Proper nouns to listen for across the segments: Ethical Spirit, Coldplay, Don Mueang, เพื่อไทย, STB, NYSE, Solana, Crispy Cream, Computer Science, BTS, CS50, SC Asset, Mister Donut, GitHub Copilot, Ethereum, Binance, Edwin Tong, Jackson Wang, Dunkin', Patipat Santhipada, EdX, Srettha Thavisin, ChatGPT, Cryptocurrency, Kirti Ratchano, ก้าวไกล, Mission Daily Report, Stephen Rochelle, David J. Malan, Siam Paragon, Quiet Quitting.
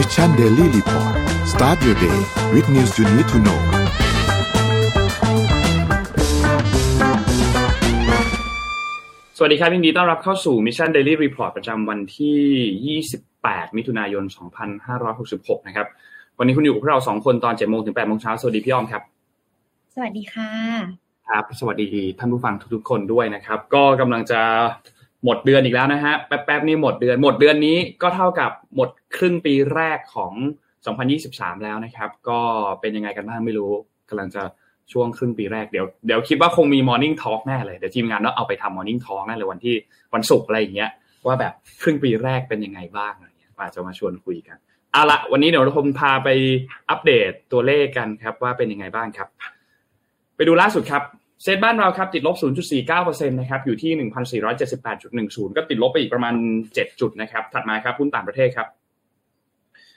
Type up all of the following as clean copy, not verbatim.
Mission Daily Report Start your day with news you need to know สวัสดีครับยินดีต้อนรับเข้าสู่ Mission Daily Report ประจำวันที่28มิถุนายน2566นะครับวันนี้คุณอยู่กับพวกเรา2คนตอน 7:00 นถึง 8:00 นเช้าสวัสดีพี่อ้อมครับสวัสดีค่ะครับสวัสดีท่านผู้ฟังทุกๆคนด้วยนะครับก็กำลังจะหมดเดือนอีกแล้วนะฮะแป๊บๆนี่หมดเดือนนี้ก็เท่ากับหมดครึ่งปีแรกของ2023แล้วนะครับก็เป็นยังไงกันบ้างไม่รู้กำลังจะช่วงครึ่งปีแรกเดี๋ยวคิดว่าคงมี Morning Talk แน่เลยเดี๋ยวทีมงานเนาะเอาไปทำ Morning Talk แน่เลยวันศุกร์อะไรอย่างเงี้ยว่าแบบครึ่งปีแรกเป็นยังไงบ้างอะไรเงี้ยอาจจะมาชวนคุยกันเอาละวันนี้เดี๋ยวเราพาไปอัปเดตตัวเลขกันครับว่าเป็นยังไงบ้างครับไปดูล่าสุดครับเซ็นบ้านเราครับติดลบ 0.49% นะครับอยู่ที่ 1,478.10 ก็ติดลบไปอีกประมาณ7จุดนะครับถัดมาครับหุ้นต่างประเทศครับ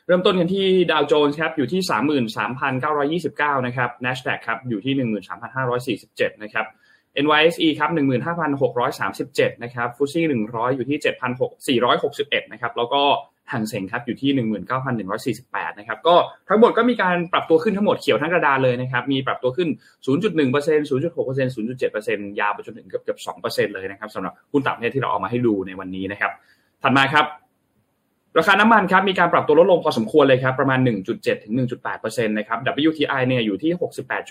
เริ่มต้นกันที่ดาวโจนส์ครับอยู่ที่ 33,929 นะครับ NASDAQ ครับอยู่ที่ 13,547 นะครับ NYSE ครับ 15,637 นะครับฟุตซี่100อยู่ที่ 7,461 นะครับแล้วก็หังเส็งครับอยู่ที่ 19,148 นะครับก็ทั้งหมดก็มีการปรับตัวขึ้นทั้งหมดเขียวทั้งกระดานเลยนะครับมีปรับตัวขึ้น 0.1% 0.6% 0.7% ยาวไปจนถึงเกือบ 2% เลยนะครับสำหรับหุ้นต่างประเทศที่เราเอามาให้ดูในวันนี้นะครับถัดมาครับราคาน้ำมันครับมีการปรับตัวลดลงพอสมควรเลยครับประมาณ 1.7 ถึง 1.8% นะครับ WTI เนี่ยอยู่ที่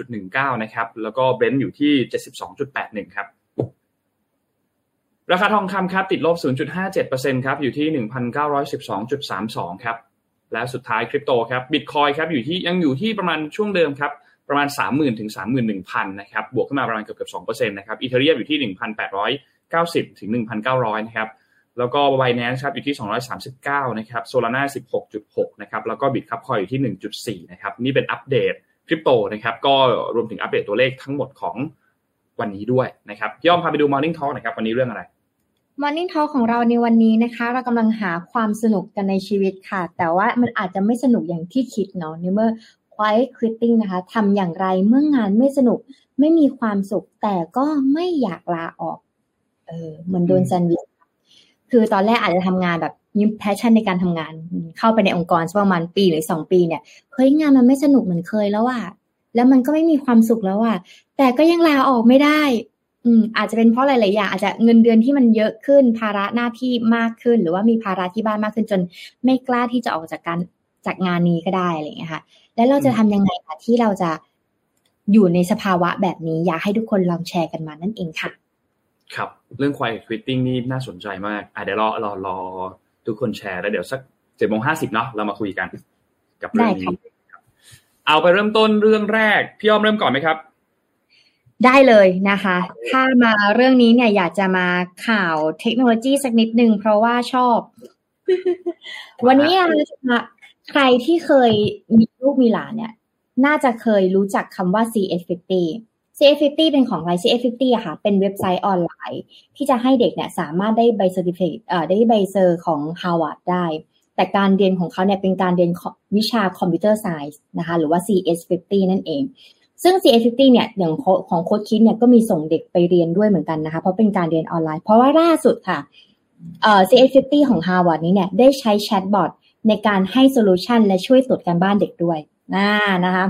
68.19 นะครับแล้วก็ Brent อยู่ที่ 72.81 ครับราคาทองคำครับติดลบ 0.57% ครับอยู่ที่ 1,912.32 ครับและสุดท้ายคริปโตครับ Bitcoin ครับอยู่ที่ยังอยู่ที่ประมาณช่วงเดิมครับประมาณ 30,000 ถึง 31,000 นะครับบวกขึ้นมาประมาณเกือบ 2% นะครับ Ethereum อยู่ที่ 1,890 ถึง 1,900 นะครับแล้วก็ Binance ครับอยู่ที่239นะครับ Solana 16.6 นะครับแล้วก็ Bitcoin อยู่ที่ 1.4 นะครับนี่เป็นอัปเดตคริปโตนะครับก็รวมถึงอัปเดตตัวเลขทั้งหมดของวันนี้ด้วยนะครับพี่อ้อมพาไปดู Morning Talk หน่อยครับวันนี้เรื่องอะไร Morning Talk ของเราในวันนี้นะคะเรากำลังหาความสนุกกันในชีวิตค่ะแต่ว่ามันอาจจะไม่สนุกอย่างที่คิดเนาะในเมื่อ Quiet Quitting นะคะทำอย่างไรเมื่องานไม่สนุกไม่มีความสุขแต่ก็ไม่อยากลาออกเหมือนโดนแซนด์วิชคือตอนแรกอาจจะทำงานแบบมีแพชชั่นในการทำงานเข้าไปในองค์กรสักประมาณปีหรือ2ปีเนี่ยเฮ้ยงานมันไม่สนุกเหมือนเคยแล้วอ่ะแล้วมันก็ไม่มีความสุขแล้วอ่ะแต่ก็ยังลาออกไม่ได้อาจจะเป็นเพราะหลายๆอย่างอาจจะเงินเดือนที่มันเยอะขึ้นภาระหน้าที่มากขึ้นหรือว่ามีภาระที่บ้านมากขึ้นจนไม่กล้าที่จะออกจากงานนี้ก็ได้อะไรอย่างเงี้ยค่ะแล้วเราจะทำยังไงคะที่เราจะอยู่ในสภาวะแบบนี้อยากให้ทุกคนลองแชร์กันมานั่นเองค่ะครับเรื่อง Quiet Quitting นี่น่าสนใจมากเดี๋ยวรอทุกคนแชร์แล้วเดี๋ยวสัก 7:50 เนาะเรามาคุยกันกับเรื่องนี้เอาไปเริ่มต้นเรื่องแรกพี่อ้อมเริ่มก่อนไหมครับได้เลยนะคะถ้ามาเรื่องนี้เนี่ยอยากจะมาข่าวเทคโนโลยีสักนิดนึงเพราะว่าชอบ วันนี้ใครที่เคยมีลูกมีหลานเนี่ยน่าจะเคยรู้จักคำว่า CS50 เป็นของอะไร CS50 อะค่ะเป็นเว็บไซต์ออนไลน์ที่จะให้เด็กเนี่ยสามารถได้ใบเซอร์ติฟิเคทได้ใบเซอร์ของ Harvard ได้แต่การเรียนของเขาเนี่ยเป็นการเรียนวิชาคอมพิวเตอร์ไซน์นะคะหรือว่า CS50 นั่นเองซึ่ง CS50 เนี่ยอย่างของโค้ชคิดเนี่ยก็มีส่งเด็กไปเรียนด้วยเหมือนกันนะคะเพราะเป็นการเรียนออนไลน์เพราะว่าล่าสุดค่ะCS50 ของ Harvard นี้เนี่ยได้ใช้แชทบอทในการให้โซลูชันและช่วยตรวจการบ้านเด็กด้วยนะคะ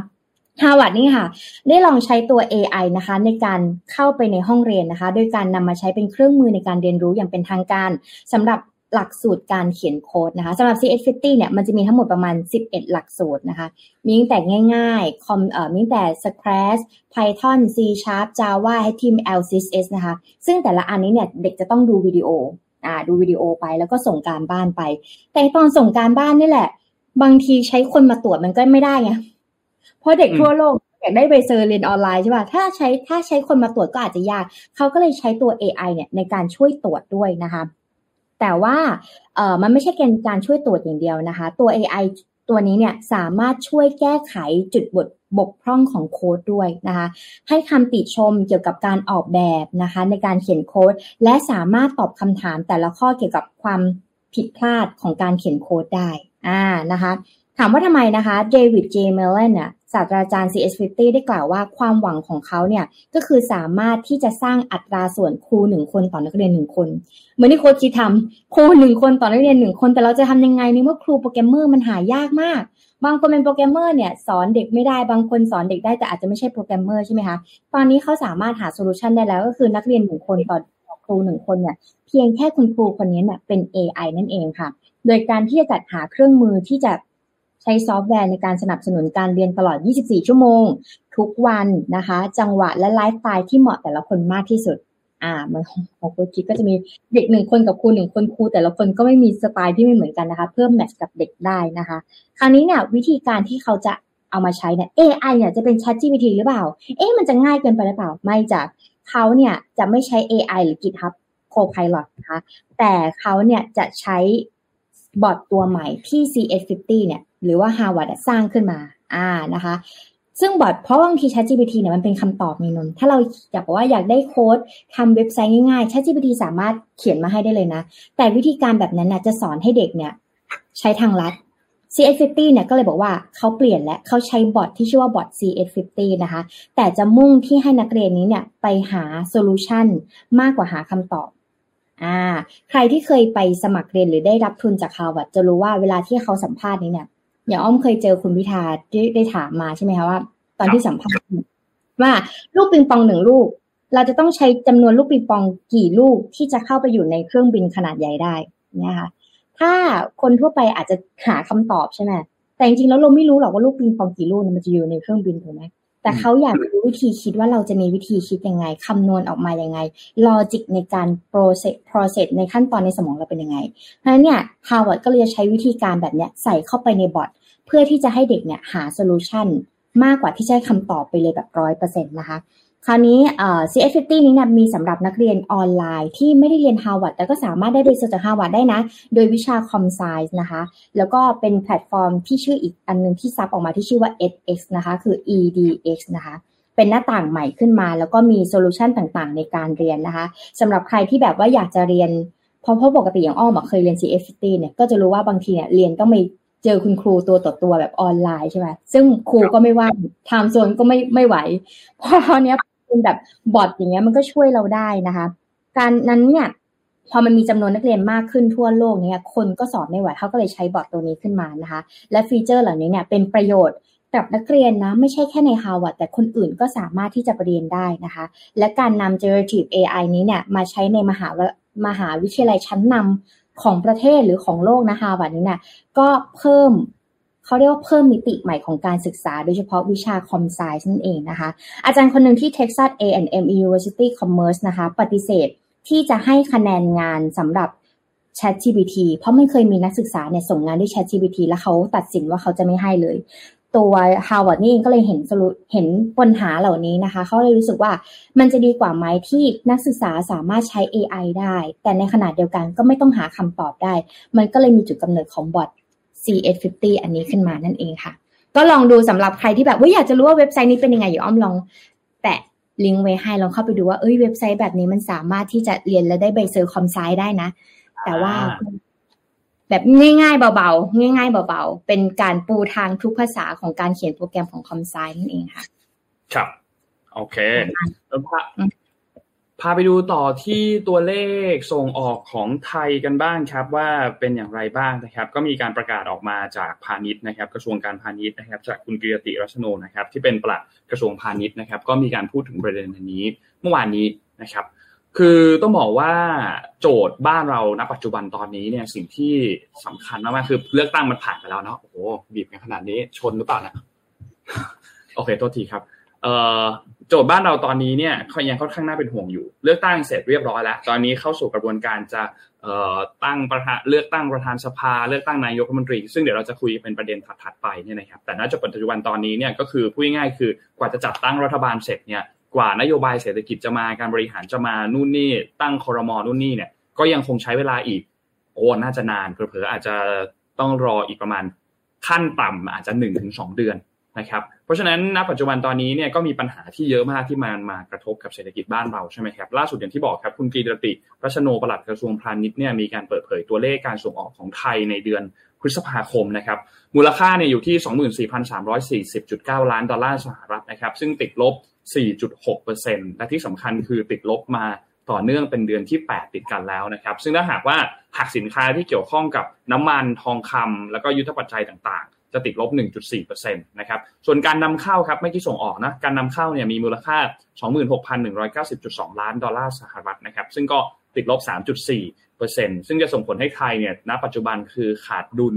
Harvard นี่ค่ะได้ลองใช้ตัว AI นะคะในการเข้าไปในห้องเรียนนะคะโดยการนำมาใช้เป็นเครื่องมือในการเรียนรู้อย่างเป็นทางการสำหรับหลักสูตรการเขียนโค้ดนะคะสำหรับ CS50 เนี่ยมันจะมีทั้งหมดประมาณ11หลักสูตรนะคะมีตั้งแต่ง่ายๆมีตั้งแต่ Scratch Python C# Java HTML CSS นะคะซึ่งแต่ละอันนี้เนี่ยเด็กจะต้องดูวิดีโอไปแล้วก็ส่งการบ้านไปแต่ตอนส่งการบ้านนี่แหละบางทีใช้คนมาตรวจมันก็ไม่ได้ไงเพราะเด็กทั่วโลกอยากได้ใบเซอร์เรียนออนไลน์ใช่ป่ะถ้าใช้คนมาตรวจก็อาจจะยากเขาก็เลยใช้ตัว AI เนี่ยในการช่วยตรวจด้วยนะคะแต่ว่ามันไม่ใช่การช่วยตรวจอย่างเดียวนะคะตัว AI ตัวนี้เนี่ยสามารถช่วยแก้ไขจุดบกพร่องของโค้ดด้วยนะคะให้คำติชมเกี่ยวกับการออกแบบนะคะในการเขียนโค้ดและสามารถตอบคำถามแต่ละข้อเกี่ยวกับความผิดพลาดของการเขียนโค้ดได้นะคะ ถามว่าทำไมนะคะเดวิดเจเมลเลนน่ะศาสตราจารย์ CS50 ได้กล่าวว่าความหวังของเขาเนี่ยก็คือสามารถที่จะสร้างอัตราส่วนครู1คนต่อนักเรียน1คนเหมือนที่โค้ชชี้ทำครู1คนต่อนักเรียน1คนแต่เราจะทำยังไงในเมื่อครูโปรแกรมเมอร์มันหายากมากบางคนเป็นโปรแกรมเมอร์เนี่ยสอนเด็กไม่ได้บางคนสอนเด็กได้แต่อาจจะไม่ใช่โปรแกรมเมอร์ใช่ไหมคะตอนนี้เขาสามารถหาโซลูชันได้แล้วก็คือนักเรียน1คนต่อครู1คนเนี่ยเพียงแค่คุณครูคนนี้เนี่ยเป็น AI นั่นเองค่ะโดยการที่จะจัดหาเครื่องมือที่จะใช้ซอฟต์แวร์ในการสนับสนุนการเรียนตลอด24ชั่วโมงทุกวันนะคะจังหวะและไลฟ์สไตล์ที่เหมาะแต่ละคนมากที่สุดมันของโค้ชคิดก็จะมีเด็ก1คนกับครู1คนครูแต่ละคนก็ไม่มีสไตล์ที่ไม่เหมือนกันนะคะเพิ่มแมทช์กับเด็กได้นะคะคราวนี้เนี่ยวิธีการที่เขาจะเอามาใช้เนี่ย AI เนี่ยจะเป็น ChatGPT หรือเปล่ามันจะง่ายเกินไปหรือเปล่าไม่จ้ะเขาเนี่ยจะไม่ใช้ AI หรือ GitHub Copilot นะคะแต่เขาเนี่ยจะใช้บอทตัวใหม่ที่ CS50 เนี่ยหรือว่า Harvard สร้างขึ้นมานะคะซึ่งบอทเพราะบางที ChatGPT เนี่ยมันเป็นคำตอบมีนนถ้าเราอยากว่าอยากได้โค้ดทำเว็บไซต์ง่ายๆ ChatGPT สามารถเขียนมาให้ได้เลยนะแต่วิธีการแบบนั้นน่ะจะสอนให้เด็กเนี่ยใช้ทางลัด CS50 เนี่ยก็เลยบอกว่าเขาเปลี่ยนและเขาใช้บอทที่ชื่อว่าบอท CS50 นะคะแต่จะมุ่งที่ให้นักเรียนนี้เนี่ยไปหาโซลูชันมากกว่าหาคำตอบใครที่เคยไปสมัครเรียนหรือได้รับทุนจาก Harvard จะรู้ว่าเวลาที่เขาสัมภาษณ์นี้เนี่ยอย่างอ้อมเคยเจอคุณพิธาได้ถามมาใช่ไหมคะว่าตอนที่สัมภาษณ์ว่าลูกปิงปอง1ลูกเราจะต้องใช้จำนวนลูกปิงปองกี่ลูกที่จะเข้าไปอยู่ในเครื่องบินขนาดใหญ่ได้นะคะถ้าคนทั่วไปอาจจะหาคำตอบใช่ไหมแต่จริงๆแล้วเราไม่รู้หรอกว่าลูกปิงปองกี่ลูกมันจะอยู่ในเครื่องบินถูกไหมแต่เขาอยากรู้วิธีคิดว่าเราจะมีวิธีคิดยังไงคำนวณออกมายังไงลอจิกในการโปรเซสในขั้นตอนในสมองเราเป็นยังไงเพราะฉะนั้นเนี่ย Harvard ก็เลยจะใช้วิธีการแบบเนี้ยใส่เข้าไปในบอทเพื่อที่จะให้เด็กเนี่ยหาโซลูชันมากกว่าที่จะให้คำตอบไปเลยแบบ 100% นะคะคราวนี้CS50 นี้นะมีสำหรับนักเรียนออนไลน์ที่ไม่ได้เรียน Harvard แต่ก็สามารถได้เรียนจาก Harvard ได้นะโดยวิชา Com Science นะคะแล้วก็เป็นแพลตฟอร์มที่ชื่ออีกอันนึงที่ซับออกมาที่ชื่อว่า EdX นะคะคือ EdX นะคะเป็นหน้าต่างใหม่ขึ้นมาแล้วก็มีโซลูชันต่างๆในการเรียนนะคะสำหรับใครที่แบบว่าอยากจะเรียนเพราะปกติอย่างอ้อมเคยเรียน CS50 เนี่ยก็จะรู้ว่าบางทีเนี่ยเรียนต้องมีเจอคุณครูตัวต่อตัวแบบออนไลน์ใช่ไหมซึ่งครูก็ไม่ว่างไทม์โซนก็ไม่ไหวเพราะตอนนี้เป็นแบบบอทอย่างเงี้ยมันก็ช่วยเราได้นะคะการนั้นเนี่ยพอมันมีจำนวนนักเรียนมากขึ้นทั่วโลกเนี่ยคนก็สอบไม่ไหวเขาก็เลยใช้บอทตัวนี้ขึ้นมานะคะและฟีเจอร์เหล่านี้เนี่ยเป็นประโยชน์กับนักเรียนนะไม่ใช่แค่ใน Harvard แต่คนอื่นก็สามารถที่จะเรียนได้นะคะและการนำ generative AI นี้เนี่ยมาใช้ในมหาวิทยาลัยชั้นนำของประเทศหรือของโลกนะฮาร์วาร์ดนี่นะก็เพิ่มเขาเรียกว่าเพิ่มมิติใหม่ของการศึกษาโดยเฉพาะวิชาคอมไซน์นั่นเองนะคะอาจารย์คนหนึ่งที่ Texas A&M University Commerce นะคะปฏิเสธที่จะให้คะแนนงานสำหรับ ChatGPT เพราะมันเคยมีนักศึกษาเนี่ยส่งงานด้วย ChatGPT แล้วเขาตัดสินว่าเขาจะไม่ให้เลยตัว Harvard นี่เองก็เลยเห็นปัญหาเหล่านี้นะคะเขาเลยรู้สึกว่ามันจะดีกว่าไหมที่นักศึกษาสามารถใช้ AI ได้แต่ในขณะเดียวกันก็ไม่ต้องหาคำตอบได้มันก็เลยมีจุดกำเนิดของบอท CS50 อันนี้ขึ้นมานั่นเองค่ะก็ลองดูสำหรับใครที่แบบอยากจะรู้ว่าเว็บไซต์นี้เป็นยังไงอยู่อ้อมลองแปะลิงก์ไว้ให้ลองเข้าไปดูว่าเว็บไซต์แบบนี้มันสามารถที่จะเรียนและได้ใบเซอร์คอมไซน์ได้นะแต่ว่าแบบง่ายๆเบาๆง่ายๆเบาๆเป็นการปูทางทุกภาษาของการเขียนโปรแกรมของคอมไซน์นั่นเองค่ะครับโอเคแล้วพาไปดูต่อที่ตัวเลขส่งออกของไทยกันบ้างครับว่าเป็นอย่างไรบ้างนะครับก็มีการประกาศออกมาจากพาณิชย์นะครับกระทรวงการพาณิชย์นะครับจากคุณกิรติรัชโนนะครับที่เป็นปลัดกระทรวงพาณิชย์นะครับก็มีการพูดถึงประเด็นนี้เมื่อวานนี้นะครับคือต้องบอกว่าโจทย์บ้านเราณปัจจุบันตอนนี้เนี่ยสิ่งที่สำคัญมากๆคือเลือกตั้งมันผ่านไปแล้วเนาะโอ้โหบีบกันขนาดนี้ชนหรือเปล่านะโอเคโทษทีครับโจทย์บ้านเราตอนนี้เนี่ยยังค่อนข้างน่าเป็นห่วงอยู่เลือกตั้งเสร็จเรียบร้อยแล้วตอนนี้เข้าสู่กระบวนการจะตั้งประธานเลือกตั้งประธานสภาเลือกตั้งนายกรัฐมนตรีซึ่งเดี๋ยวเราจะคุยเป็นประเด็นถัดๆไปเนี่ยนะครับแต่ณปัจจุบันตอนนี้เนี่ยก็คือพูดง่ายๆคือกว่าจะจัดตั้งรัฐบาลเสร็จเนี่ยกว่านโยบายเศรษฐกิจจะมาการบริหารจะมานู่นนี่ตั้งครม.นู่นนี่เนี่ยก็ยังคงใช้เวลาอีกน่าจะนานเผลอๆอาจจะต้องรออีกประมาณขั้นต่ำอาจจะ 1-2 เดือนนะครับเพราะฉะนั้นณปัจจุบันตอนนี้เนี่ยก็มีปัญหาที่เยอะมากที่มันมากระทบกับเศรษฐกิจบ้านเราใช่ไหมครับล่าสุดอย่างที่บอกครับคุณกิรติรัชโนปลัดกระทรวงพาณิชย์เนี่ยมีการเปิดเผยตัวเลขการส่งออกของไทยในเดือน พฤษภาคมนะครับมูลค่าเนี่ยอยู่ที่ 24,340.9 ล้านดอลลาร์สหรัฐนะครับซึ่งติดลบ 4.6% และที่สำคัญคือติดลบมาต่อเนื่องเป็นเดือนที่8ติดกันแล้วนะครับซึ่งถ้าหากว่าหักสินค้าที่เกี่ยวข้องกับน้ำมันทองคำแล้วก็ยุทธปัจจัยต่างๆจะติดลบ 1.4% นะครับส่วนการนำเข้าครับไม่ที่ส่งออกนะการนำเข้าเนี่ยมีมูลค่า 26,190.2 ล้านดอลลาร์สหรัฐนะครับซึ่งก็ติดลบ 3.4% ซึ่งจะส่งผลให้ไทยเนี่ยณปัจจุบันคือขาดดุล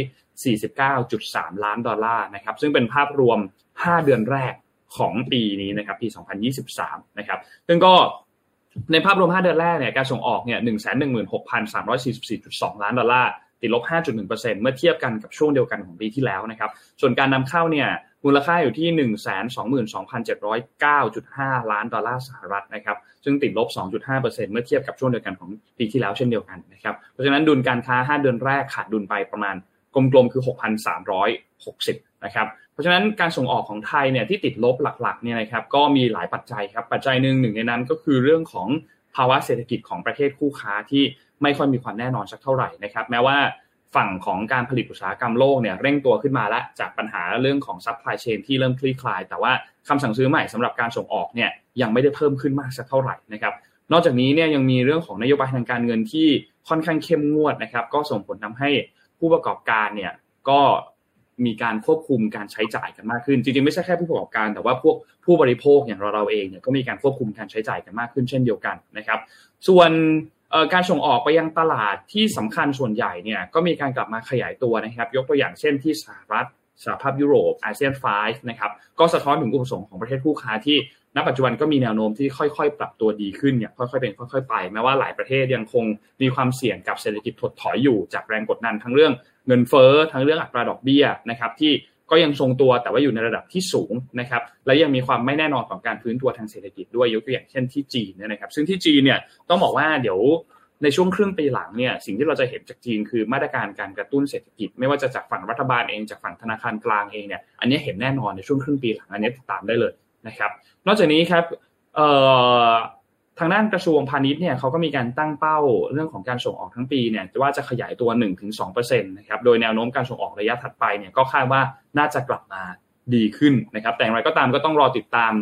1,849.3 ล้านดอลลาร์นะครับซึ่งเป็นภาพรวม5เดือนแรกของปีนี้นะครับปี2023นะครับซึ่งก็ในภาพรวม5เดือนแรกเนี่ยการส่งออกเนี่ย 116,344.2 ล้านดอลลาร์ติดลบ 5.1% เมื่อเทียบกันกับช่วงเดียวกันของปีที่แล้วนะครับส่วนการนำเข้าเนี่ยมูลค่าอยู่ที่ 122,709.5 ล้านดอลลาร์สหรัฐนะครับซึ่งติดลบ 2.5% เมื่อเทียบกับช่วงเดียวกันของปีที่แล้วเช่นเดียวกันนะครับเพราะฉะนั้นดุลการค้า5เดือนแรกขาดดุลไปประมาณกลมๆคือ 6,360 นะครับเพราะฉะนั้นการส่งออกของไทยเนี่ยที่ติดลบหลักๆเนี่ยนะครับก็มีหลายปัจจัยครับปัจจัยหนึ่งในนั้นก็คือเรื่องของภาวะเศรษฐกิจของประเทศคู่ค้าที่ไม่ค่อยมีความแน่นอนสักเท่าไหร่นะครับแม้ว่าฝั่งของการผลิตอุตสาหกรรมโลกเนี่ยเร่งตัวขึ้นมาแล้วจากปัญหาเรื่องของซัพพลายเชนที่เริ่มคลี่คลายแต่ว่าคำสั่งซื้อใหม่สำหรับการส่งออกเนี่ยยังไม่ได้เพิ่มขึ้นมากสักเท่าไหร่นะครับนอกจากนี้เนี่ยยังมีเรื่องของนโยบายทางการเงินที่ค่อนข้างเข้มงวดนะครับก็ส่งผลทำให้ผู้ประกอบการเนี่ยก็มีการควบคุมการใช้จ่ายกันมากขึ้นจริงๆไม่ใช่แค่ผู้ประกอบการแต่ว่าพวกผู้บริโภคอย่างเราเองเนี่ยก็มีการควบคุมการใช้จ่ายกันมากขึ้นเช่นเดียวกันนะครับส่วนการส่งออกไปยังตลาดที่สำคัญส่วนใหญ่เนี่ยก็มีการกลับมาขยายตัวนะครับยกตัวอย่างเช่นที่สหรัฐสหภาพยุโรปอาเซียน5นะครับก็สะท้อนถึงอุปสงค์ของประเทศคู่ค้าที่ณปัจจุบันก็มีแนวโน้มที่ค่อยๆปรับตัวดีขึ้นเนี่ยค่อยๆเป็นค่อยๆไปแม้ว่าหลายประเทศยังคงมีความเสี่ยงกับเศรษฐกิจถดถอยอยู่จากแรงกดดันทั้งเรื่องเงินเฟ้อทั้งเรื่องอัตราดอกเบี้ยนะครับที่ก็ยังทรงตัวแต่ว่าอยู่ในระดับที่สูงนะครับและยังมีความไม่แน่นอนของการฟื้นตัวทางเศรษฐกิจด้วยยกตัวอย่างเช่นที่จีนนะครับซึ่งที่จีนเนี่ยต้องบอกว่าเดี๋ยวในช่วงครึ่งปีหลังเนี่ยสิ่งที่เราจะเห็นจากจีนคือมาตรการการกระตุ้นเศรษฐกิจไม่ว่าจะจากฝั่งรัฐบาลเองจากฝั่งธนาคารกลางเองเนี่ยอันนี้เห็นแน่นอนในช่วงครึ่งปีหลังอันนี้ติดตามได้เลยนะครับนอกจากนี้ครับทางด้านกระทรวงพาณิชย์เนี่ยเขาก็มีการตั้งเป้าเรื่องของการส่งออกทั้งปีเนี่ยว่าจะขยายตัว 1-2% นะครับโดยแนวโน้มการส่งออกระยะถัดไปเนี่ยก็คาดว่าน่าจะกลับมาดีขึ้นนะครับแต่อย่างไรก็ตามก็ต้องรอติดตาม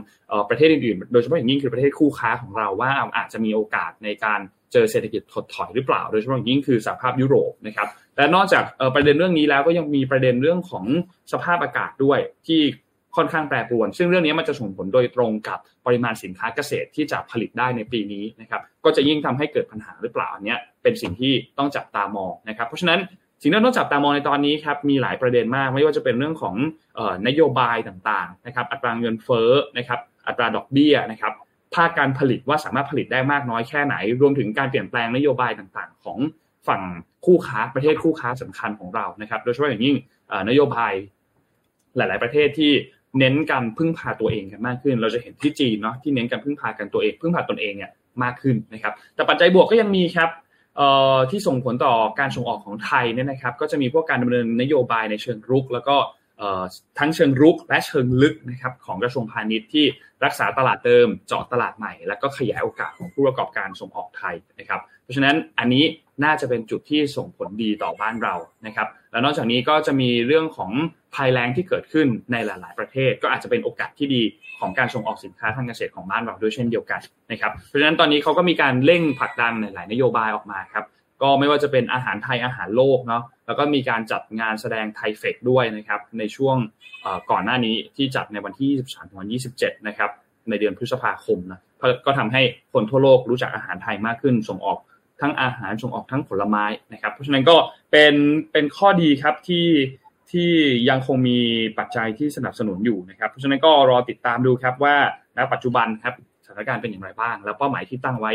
ประเทศอื่นๆโดยเฉพาะอย่างยิ่งคือประเทศคู่ค้าของเราว่าอาจจะมีโอกาสในการเจอเศรษฐกิจถดถอยหรือเปล่าโดยเฉพาะอย่างยิ่งคือสหภาพยุโรปนะครับและนอกจากประเด็นเรื่องนี้แล้วก็ยังมีประเด็นเรื่องของสภาพอากาศด้วยที่ค่อนข้างแปรปรวนซึ่งเรื่องนี้มันจะส่งผลโดยตรงกับปริมาณสินค้าเกษตรที่จะผลิตได้ในปีนี้นะครับก็จะยิ่งทำให้เกิดปัญหาหรือเปล่าอันนี้เป็นสิ่งที่ต้องจับตามองนะครับเพราะฉะนั้นสิ่งที่ต้องจับตามองในตอนนี้ครับมีหลายประเด็นมากไม่ว่าจะเป็นเรื่องของนโยบายต่างๆนะครับอัตราเงินเฟ้อนะครับอัตราดอกเบี้ยนะครับภาคการผลิตว่าสามารถผลิตได้มากน้อยแค่ไหนรวมถึงการเปลี่ยนแปลงนโยบายต่างๆของฝั่งคู่ค้าประเทศคู่ค้าสำคัญของเรานะครับโดยเฉพาะอย่างยิ่งนโยบายหลายๆประเทศที่เน้นการพึ่งพาตัวเองกันมากขึ้นเราจะเห็นที่จีนเนาะที่เน้นการพึ่งพาตนเองเนี่ยมากขึ้นนะครับแต่ปัจจัยบวกก็ยังมีครับที่ส่งผลต่อการส่งออกของไทยเนี่ยนะครับก็จะมีพวกการดำเนินนโยบายในเชิงรุกแล้วก็ทั้งเชิงรุกและเชิงลึกนะครับของกระทรวงพาณิชย์ที่รักษาตลาดเดิมเจาะตลาดใหม่แล้วก็ขยายโอกาสของผู้ประกอบการส่งออกไทยนะครับเพราะฉะนั้นอันนี้น่าจะเป็นจุดที่ส่งผลดีต่อบ้านเรานะครับและนอกจากนี้ก็จะมีเรื่องของภัยแล้งที่เกิดขึ้นในหลายๆประเทศก็อาจจะเป็นโอกาสที่ดีของการส่งออกสินค้าทางเกษตรของบ้านเราด้วยเช่นเดียวกันนะครับเพราะฉะนั้นตอนนี้เขาก็มีการเร่งผลักดันหลายๆนโยบายออกมาครับก็ไม่ว่าจะเป็นอาหารไทยอาหารโลกเนาะแล้วก็มีการจัดงานแสดงไทยเฟคด้วยนะครับในช่วงก่อนหน้านี้ที่จัดในวันที่23ถึงวันที่27นะครับในเดือนพฤษภาคมนะก็ทำให้คนทั่วโลกรู้จักอาหารไทยมากขึ้นส่งออกทั้งอาหารส่งออกทั้งผลไม้นะครับเพราะฉะนั้นก็เป็นข้อดีครับที่ยังคงมีปัจจัยที่สนับสนุนอยู่นะครับเพราะฉะนั้นก็รอติดตามดูครับว่าณปัจจุบันครับสถานการณ์เป็นอย่างไรบ้างแล้วเป้าหมายที่ตั้งไว้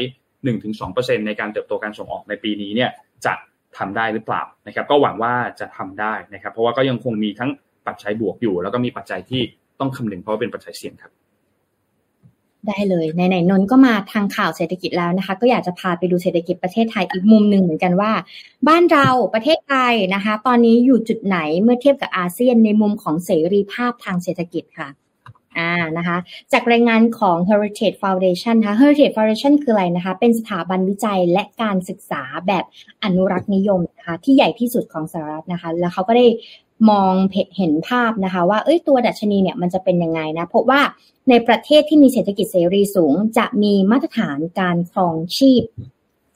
1-2% ในการเติบโตการส่งออกในปีนี้เนี่ยจะทำได้หรือเปล่านะครับก็หวังว่าจะทำได้นะครับเพราะว่าก็ยังคงมีทั้งปัจจัยบวกอยู่แล้วก็มีปัจจัยที่ต้องคำนึงเพราะว่าเป็นปัจจัยเสี่ยงครับได้เลยไหนๆนนท์ก็มาทางข่าวเศรษฐกิจแล้วนะคะก็อยากจะพาไปดูเศรษฐกิจประเทศไทยอีกมุมนึงเหมือนกันว่าบ้านเราประเทศไทยนะคะตอนนี้อยู่จุดไหนเมื่อเทียบกับอาเซียนในมุมของเสรีภาพทางเศรษฐกิจค่ะ นะคะจากรายงานของ Heritage Foundation นะคะ Heritage Foundation คืออะไรนะคะเป็นสถาบันวิจัยและการศึกษาแบบอนุรักษ์นิยมนะคะที่ใหญ่ที่สุดของสหรัฐนะคะแล้วเขาก็ได้มองเห็นภาพนะคะว่าตัวดัชนีเนี่ยมันจะเป็นยังไงนะเพราะว่าในประเทศที่มีเศรษฐกิจเสรีสูงจะมีมาตรฐานการครองชีพ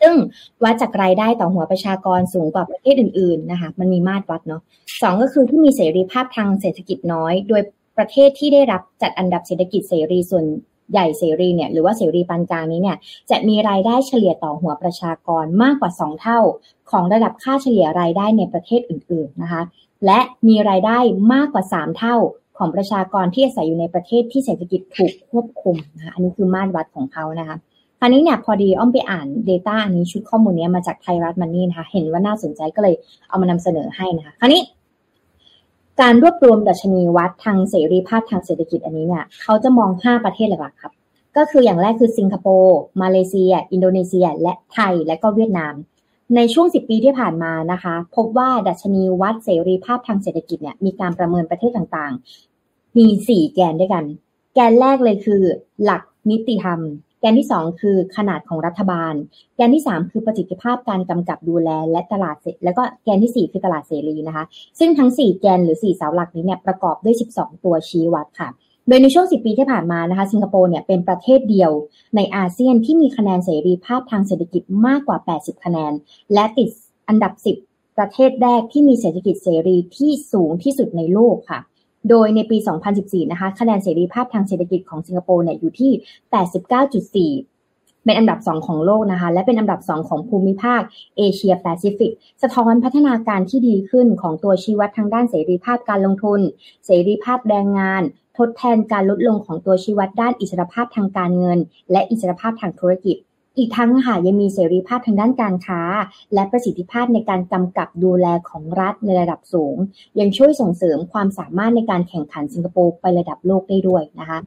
ซึ่งวัดจากรายได้ต่อหัวประชากรสูงกว่าประเทศอื่นๆนะคะมันมีมาตรวัดเนาะสองก็คือที่มีเสรีภาพทางเศรษฐกิจน้อยโดยประเทศที่ได้รับจัดอันดับเศรษฐกิจเสรีส่วนใหญ่เสรีเนี่ยหรือว่าเสรีปานกลางนี้เนี่ยจะมีรายได้เฉลี่ยต่อหัวประชากรมากกว่า2เท่าของระดับค่าเฉลี่ยรายได้ในประเทศอื่นๆนะคะและมีรายได้มากกว่า3เท่าของประชากรที่อาศัยอยู่ในประเทศที่เศรษฐกิจถูกควบคุมนะคะอันนี้คือมาตรวัดของเขานะคะอันนี้เนี่ยพอดีอ้อมไปอ่าน data อันนี้ชุดข้อมูลนี้มาจากไทยรัฐมันนี่นะคะเห็นว่าน่าสนใจก็เลยเอามานำเสนอให้นะคะอันนี้การรวบรวมดัชนีวัดทางเสรีภาพทางเศรษฐกิจอันนี้เนี่ยเขาจะมอง5ประเทศหลักๆครับก็คืออย่างแรกคือสิงคโปร์มาเลเซียอินโดนีเซียและไทยและก็เวียดนามในช่วง10ปีที่ผ่านมานะคะพบว่าดัชนีวัดเสรีภาพทางเศรษฐกิจเนี่ยมีการประเมินประเทศต่างๆมี4แกนด้วยกันแกนแรกเลยคือหลักนิติธรรมแกนที่2คือขนาดของรัฐบาลแกนที่3คือประสิทธิภาพการกำกับดูแลและตลาดแล้วก็แกนที่4คือตลาดเสรีนะคะซึ่งทั้ง4แกนหรือ4เสาหลักนี้เนี่ยประกอบด้วย12ตัวชี้วัดค่ะโดยในช่วง10ปีที่ผ่านมานะคะสิงคโปร์เนี่ยเป็นประเทศเดียวในอาเซียนที่มีคะแนนเสรีภาพทางเศรษฐกิจมากกว่า80คะแนนและติดอันดับ10ประเทศแรกที่มีเศรษฐกิจเสรีที่สูงที่สุดในโลกค่ะโดยในปี2014นะคะคะแนนเสรีภาพทางเศรษฐกิจของสิงคโปร์เนี่ยอยู่ที่ 89.4 เป็นอันดับ2ของโลกนะคะและเป็นอันดับ2ของภูมิภาคเอเชียแปซิฟิกสะท้อนพัฒนาการที่ดีขึ้นของตัวชี้วัดทางด้านเสรีภาพการลงทุนเสรีภาพแรงงานทดแทนการลดลงของตัวชี้วัดด้านอิสรภาพทางการเงินและอิสรภาพทางธุรกิจอีกทั้งค่ะยังมีเสรีภาพทางด้านการค้าและประสิทธิภาพในการกำกับดูแลของรัฐในระดับสูงยังช่วยส่งเสริมความสามารถในการแข่งขันสิงคโปร์ไประดับโลกได้ด้วยนะคะ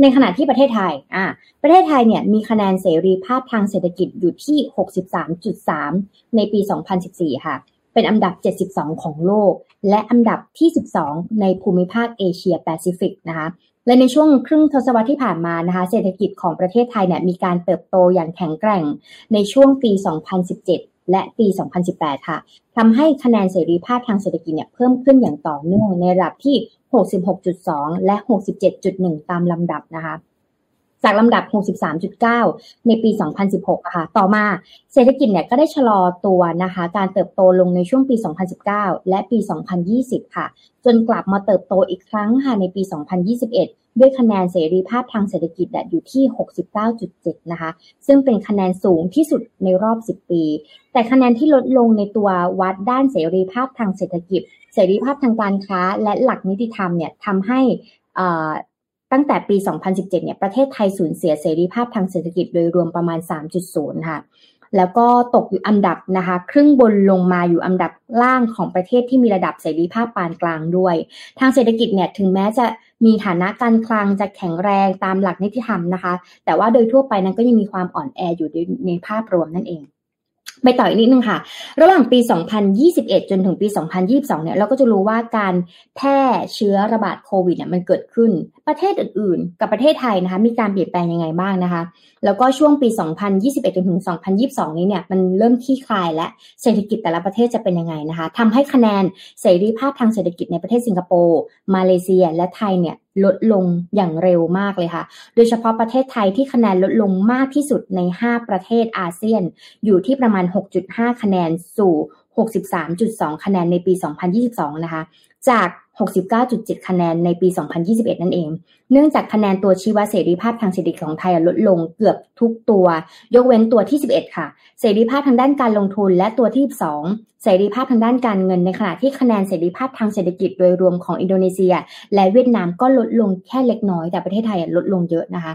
ในขณะที่ประเทศไทยเนี่ยมีคะแนนเสรีภาพทางเศรษฐกิจอยู่ที่ 63.3 ในปี2014ค่ะเป็นอันดับ72ของโลกและอันดับที่12ในภูมิภาคเอเชียแปซิฟิกนะคะและในช่วงครึ่งทศวรรษที่ผ่านมานะคะเศรษฐกิจของประเทศไทยเนี่ยมีการเติบโตอย่างแข็งแกร่งในช่วงปี2017และปี2018ค่ะทำให้คะแนนเสรีภาพทางเศรษฐกิจเนี่ยเพิ่มขึ้นอย่างต่อเนื่องในระดับที่ 66.2 และ 67.1 ตามลำดับนะคะจากลำดับ 63.9 ในปี 2016 ค่ะต่อมาเศรษฐกิจเนี่ยก็ได้ชะลอตัวนะคะการเติบโตลงในช่วงปี 2019 และปี 2020 ค่ะจนกลับมาเติบโตอีกครั้งค่ะในปี 2021 ด้วยคะแนนเสรีภาพทางเศรษฐกิจอยู่ที่ 69.7 นะคะซึ่งเป็นคะแนนสูงที่สุดในรอบ10ปีแต่คะแนนที่ลดลงในตัววัดด้านเสรีภาพทางเศรษฐกิจเสรีภาพทางการค้าและหลักนิติธรรมเนี่ยทำให้ตั้งแต่ปี 2017 เนี่ยประเทศไทยสูญเสียเสรีภาพทางเศรษฐกิจโดยรวมประมาณ 3.0 ค่ะแล้วก็ตกอยู่อันดับนะคะครึ่งบนลงมาอยู่อันดับล่างของประเทศที่มีระดับเสรีภาพปานกลางด้วยทางเศรษฐกิจเนี่ยถึงแม้จะมีฐานะการคลังจะแข็งแรงตามหลักนิติธรรมนะคะแต่ว่าโดยทั่วไปนั้นก็ยังมีความอ่อนแออยู่ในภาพรวมนั่นเองไปต่ออีกนิดนึงค่ะระหว่างปี 2021 จนถึงปี 2022 เนี่ยเราก็จะรู้ว่าการแพร่เชื้อระบาดโควิดเนี่ยมันเกิดขึ้นประเทศอื่นๆกับประเทศไทยนะคะมีการเปลี่ยนแปลงยังไงบ้างนะคะแล้วก็ช่วงปี 2021 จนถึง 2022 นี้เนี่ยมันเริ่มคลี่คลายและเศรษฐกิจแต่ละประเทศจะเป็นยังไงนะคะทำให้คะแนนเสรีภาพทางเศรษฐกิจในประเทศสิงคโปร์มาเลเซียและไทยเนี่ยลดลงอย่างเร็วมากเลยค่ะโดยเฉพาะประเทศไทยที่คะแนนลดลงมากที่สุดใน5ประเทศอาเซียนอยู่ที่ประมาณ 6.5 คะแนนสู่ 63.2 คะแนนในปี 2022 นะคะจาก 69.7 คะแนนในปี 2021 นั่นเองเนื่องจากคะแนนตัวชี้วัดเสรีภาพทางเศรษฐกิจของไทยลดลงเกือบทุกตัวยกเว้นตัวที่11ค่ะเสรีภาพทางด้านการลงทุนและตัวที่12เสรีภาพทางด้านการเงินในขณะที่คะแนนเสรีภาพทางเศรษฐกิจโดยรวมของอินโดนีเซียและเวียดนามก็ลดลงแค่เล็กน้อยแต่ประเทศไทยลดลงเยอะนะคะ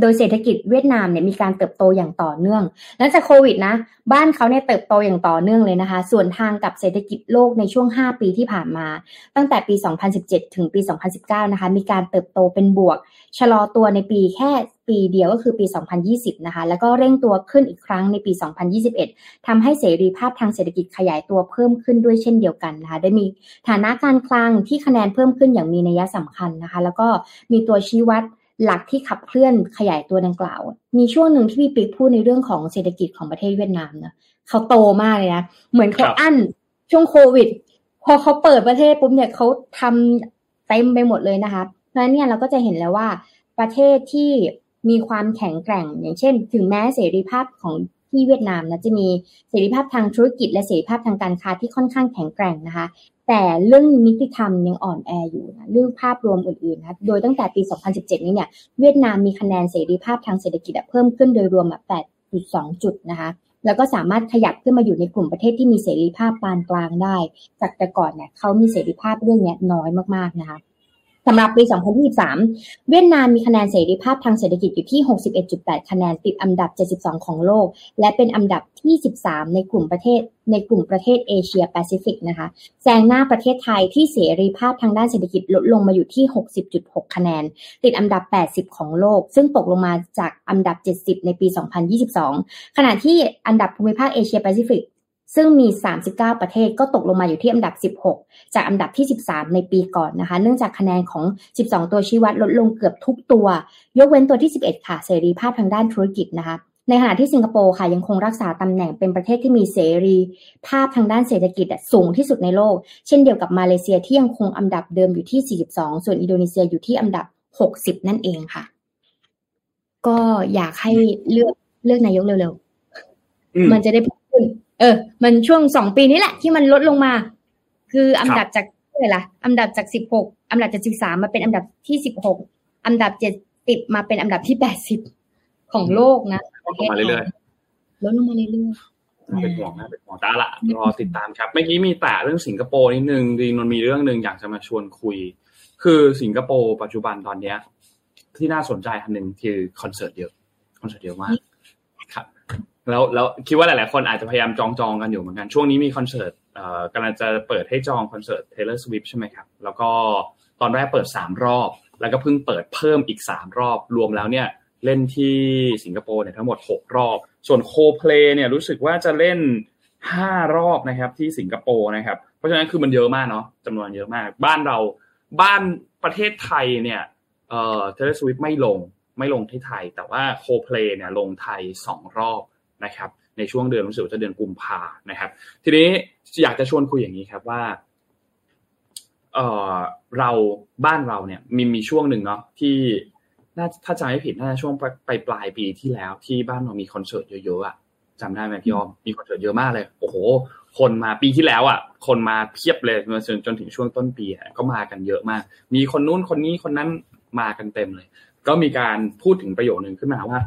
โดยเศรษฐกิจเวียดนามเนี่ยมีการเติบโตอย่างต่อเนื่องหลังจากโควิดนะบ้านเขาเนี่ยเติบโตอย่างต่อเนื่องเลยนะคะส่วนทางกับเศรษฐกิจโลกในช่วง5ปีที่ผ่านมาตั้งแต่ปี 2017 ถึงปี 2019 นะคะมีการเติบโตเป็นบวกชะลอตัวในปีแค่ ปีเดียวก็คือปี2020นะคะแล้วก็เร่งตัวขึ้นอีกครั้งในปี2021ทำให้เสรีภาพทางเศรษฐกิจขยายตัวเพิ่มขึ้นด้วยเช่นเดียวกันนะคะโดยมีฐานะการคลังที่คะแนนเพิ่มขึ้นอย่างมีนัยสำคัญนะคะแล้วก็มีตัวชี้วัดหลักที่ขับเคลื่อนขยายตัวดังกล่าวมีช่วงหนึ่งที่พี่ปิ๊กพูดในเรื่องของเศรษฐกิจของประเทศเวียดนามนะเขาโตมากเลยนะเหมือนเขาอั้นช่วงโควิดพอเขาเปิดประเทศปุ๊บเนี่ยเขาทำเต็มไปหมดเลยนะคะเพราะฉะนั้นเนี่ยเราก็จะเห็นแล้วว่าประเทศที่มีความแข็งแกร่งอย่างเช่นถึงแม้เสรีภาพของที่เวียดนามนะจะมีเสรีภาพทางธุรกิจและเสรีภาพทางการค้าที่ค่อนข้างแข็งแกร่งนะคะแต่เรื่องนิติธรรมยังอ่อนแออยู่นะเรื่องภาพรวมอื่นๆนะโดยตั้งแต่ปี2017นี้เนี่ยเวียดนามมีคะแนนเสรีภาพทางเศรษฐกิจเพิ่มขึ้นโดยรวม 8.2 จุดนะคะแล้วก็สามารถขยับขึ้นมาอยู่ในกลุ่มประเทศที่มีเสรีภาพปานกลางได้จากแต่ก่อนเนี่ยเขามีเสรีภาพเรื่องนี้น้อยมากๆนะคะสำหรับปี2023เวียดนามมีคะแนนเสรีภาพทางเศรษฐกิจอยู่ที่ 61.8 คะแนนติดอันดับ72ของโลกและเป็นอันดับที่13ในกลุ่มประเทศเอเชียแปซิฟิกนะคะแซงหน้าประเทศไทยที่เสรีภาพทางด้านเศรษฐกิจลดลงมาอยู่ที่ 60.6 คะแนนติดอันดับ80ของโลกซึ่งตกลงมาจากอันดับ70ในปี2022ขณะที่อันดับภูมิภาคเอเชียแปซิฟิกซึ่งมี39ประเทศก็ตกลงมาอยู่ที่อันดับ16จากอันดับที่13ในปีก่อนนะคะเนื่องจากคะแนนของ12ตัวชี้วัดลดลงเกือบทุกตัวยกเว้นตัวที่11ค่ะเสรีภาพทางด้านธุรกิจนะคะในขณะที่สิงคโปร์ค่ะยังคงรักษาตำแหน่งเป็นประเทศที่มีเสรีภาพทางด้านเศรษฐกิจสูงที่สุดในโลกเช่นเดียวกับมาเลเซียที่ยังคงอันดับเดิมอยู่ที่42ส่วนอินโดนีเซียอยู่ที่อันดับ60นั่นเองค่ะก็อยากให้เลือกนายกเร็วๆมันจะได้มันช่วง2ปีนี้แหละที่มันลดลงมาคืออันดับจากอะไรล่ะอันดับจาก16อันดับจาก13มาเป็นอันดับที่16อันดับ70มาเป็นอันดับที่80ของโลกนะลดลงมาเรื่อยๆลดลงมาเรื่อยๆเป็นห่วงนะเป็นห่วงตาละรอติดตามครับเมื่อกี้มีแต่เรื่องสิงคโปร์นิดนึงจริงมันมีเรื่องนึงอยากจะมาชวนคุยคือสิงคโปร์ปัจจุบันตอนเนี้ยที่น่าสนใจอันนึงคือคอนเสิร์ตเยอะมากครับแล้วคิดว่าหลายๆคนอาจจะพยายามจองกันอยู่เหมือนกันช่วงนี้มีคอนเสิร์ตกำลังจะเปิดให้จองคอนเสิร์ต Taylor Swift ใช่ไหมครับแล้วก็ตอนแรกเปิด3รอบแล้วก็เพิ่งเปิดเพิ่มอีก3รอบรวมแล้วเนี่ยเล่นที่สิงคโปร์เนี่ยทั้งหมด6รอบส่วน Coldplay เนี่ยรู้สึกว่าจะเล่น5รอบนะครับที่สิงคโปร์นะครับเพราะฉะนั้นคือมันเยอะมากเนาะจำนวนเยอะมากบ้านประเทศไทยเนี่ยTaylor Swift ไม่ลงที่ไทยแต่ว่า Coldplay เนี่ยลงไทย2รอบนะครับในช่วงเดือนรู้สึกจะเดือนกุมภานะครับทีนี้อยากจะชวนคุยอย่างนี้ครับว่าเราบ้านเราเนี่ยมีช่วงหนึ่งเนาะที่น่าถ้าจำไม่ผิดน่าจะช่วงปลายปีที่แล้วที่บ้านเรามีคอนเสิร์ตเยอะๆอ่ะจำได้ไหมพี่ออมมีคอนเสิร์ตเยอะมากเลยโอ้โหคนมาปีที่แล้วอ่ะคนมาเพียบเลยจนถึงช่วงต้นปีก็มากันเยอะมากมีคนนู้นคนนี้คนนั้นมากันเต็มเลยก็มีการพูดถึงประโยคนึงขึ้นมาว่า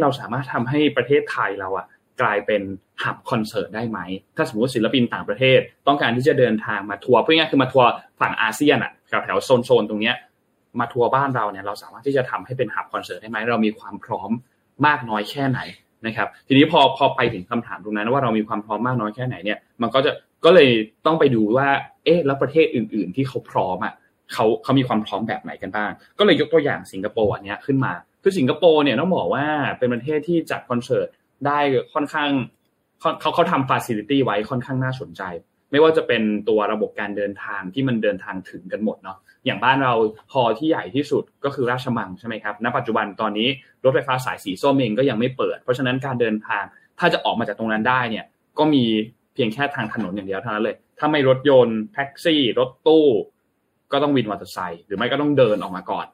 เราสามารถทำให้ประเทศไทยเราอ่ะกลายเป็นฮับคอนเสิร์ตได้ไหมถ้าสมมติศิลปินต่างประเทศต้องการที่จะเดินทางมาทัวร์เพื่อง่ายคือมาทัวร์ฝั่งอาเซียนอ่ะแถวโซนตรงเนี้ยมาทัวร์บ้านเราเนี่ยเราสามารถที่จะทำให้เป็นฮับคอนเสิร์ตได้ไหมเรามีความพร้อมมากน้อยแค่ไหนนะครับทีนี้พอไปถึงคำถามตรงนั้นว่าเรามีความพร้อมมากน้อยแค่ไหนเนี่ยมันก็เลยต้องไปดูว่าแล้วประเทศอื่นๆที่เขาพร้อมอ่ะเขามีความพร้อมแบบไหนกันบ้างก็เลยยกตัวอย่างสิงคโปร์อันเนี้ยขึ้นมาคือสิงคโปร์เนี่ยต้องบอกว่าเป็นประเทศที่จัดคอนเสิร์ตได้ค่อนข้างเขาทำฟาซิลิตี้ไว้ค่อนข้างน่าสนใจไม่ว่าจะเป็นตัวระบบการเดินทางที่มันเดินทางถึงกันหมดเนาะอย่างบ้านเราฮอลล์ที่ใหญ่ที่สุดก็คือราชมังใช่ไหมครับณปัจจุบันตอนนี้รถไฟฟ้าสายสีส้มเองก็ยังไม่เปิดเพราะฉะนั้นการเดินทางถ้าจะออกมาจากตรงนั้นได้เนี่ยก็มีเพียงแค่ทางถนนอย่างเดียวเท่านั้นเลยถ้าไม่รถยนต์แท็กซี่รถตู้ก็ต้องวินมอเตอร์ไซค์หรือไม่ก็ต้องเดินออกมาก่อน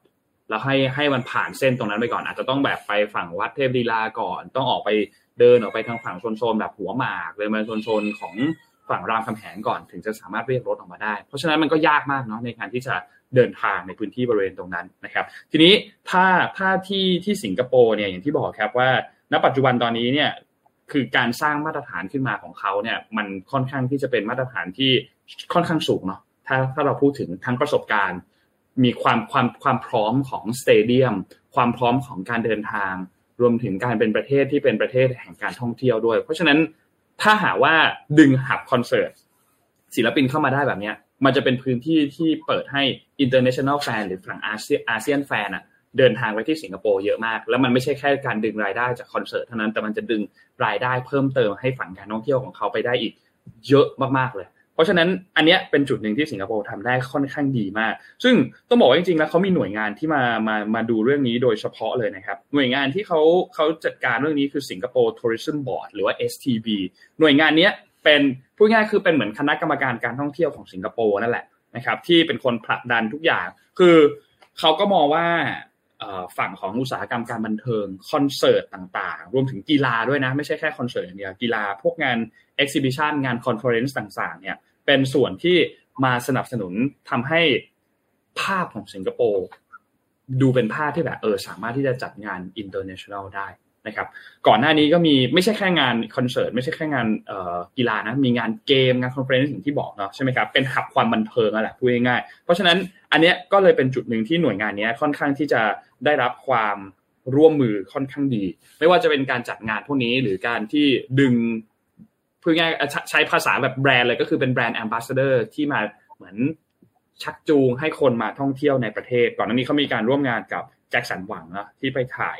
แล้วให้มันผ่านเส้นตรงนั้นไปก่อนอาจจะต้องแบบไปฝั่งวัดเทพลีลาก่อนต้องออกไปเดินออกไปทางฝั่งโซนแบบหัวหมากเลยมาโซนของฝั่งรามคำแหงก่อนถึงจะสามารถเรียกรถออกมาได้เพราะฉะนั้นมันก็ยากมากเนาะในการที่จะเดินทางในพื้นที่บริเวณตรงนั้นนะครับทีนี้ถ้าที่สิงคโปร์เนี่ยอย่างที่บอกครับว่าณปัจจุบันตอนนี้เนี่ยคือการสร้างมาตรฐานขึ้นมาของเขาเนี่ยมันค่อนข้างที่จะเป็นมาตรฐานที่ค่อนข้างสูงเนาะถ้าเราพูดถึงทั้งประสบการณ์มีความพร้อมของสเตเดียมความพร้อมของการเดินทางรวมถึงการเป็นประเทศที่เป็นประเทศแห่งการท่องเที่ยวด้วยเพราะฉะนั้นถ้าหาว่าดึงหับคอนเสิร์ตศิลปินเข้ามาได้แบบนี้มันจะเป็นพื้นที่ที่เปิดให้ international fan หรือฝั่งอาเซียนแฟน เดินทางไปที่สิงคโปร์เยอะมากแล้วมันไม่ใช่แค่การดึงรายได้จากคอนเสิร์ตเท่านั้นแต่มันจะดึงรายได้เพิ่มเติมให้ฝั่งการท่องเที่ยวของเขาไปได้อีกเยอะมากๆเลยเพราะฉะนั้นอันเนี้ยเป็นจุดหนึ่งที่สิงคโปร์ทำได้ค่อนข้างดีมากซึ่งต้องบอกว่าจริงๆแล้วเขามีหน่วยงานที่มาดูเรื่องนี้โดยเฉพาะเลยนะครับหน่วยงานที่เขาจัดการเรื่องนี้คือสิงคโปร์ทัวริซึมบอร์ดหรือว่า STB หน่วยงานเนี้ยเป็นพูดง่ายคือเป็นเหมือนคณะกรรมการการท่องเที่ยวของสิงคโปร์นั่นแหละนะครับที่เป็นคนผลักดันทุกอย่างคือเขาก็มองว่าฝั่งของอุตสาหกรรมการบันเทิงคอนเสิร์ตต่างๆรวมถึงกีฬาด้วยนะไม่ใช่แค่คอนเสิร์ตอย่างเดียวกีฬาพวกงาน exhibition งาน conference ต่างๆเนี่ยเป็นส่วนที่มาสนับสนุนทำให้ภาพของสิงคโปร์ดูเป็นภาพที่แบบสามารถที่จะจัดงาน international ได้นะครับก่อนหน้านี้ก็มีไม่ใช่แค่งานคอนเสิร์ตไม่ใช่แค่งานกีฬานะมีงานเกมงานคอนเฟอเรนซ์อย่างที่บอกเนาะใช่ไหมครับเป็นหับความบันเทิงนั่นแหละพูดง่ายๆเพราะฉะนั้นอันเนี้ยก็เลยเป็นจุดหนึ่งที่หน่วยงานนี้ค่อนข้างที่จะได้รับความร่วมมือค่อนข้างดีไม่ว่าจะเป็นการจัดงานพวกนี้หรือการที่ดึงพูดง่ายใช้ภาษาแบบแบรนด์เลยก็คือเป็นแบรนด์แอมบาสเดอร์ที่มาเหมือนชักจูงให้คนมาท่องเที่ยวในประเทศก่อนหน้านี้เขามีการร่วมงานกับแจ็คสันหวังนะที่ไปถ่าย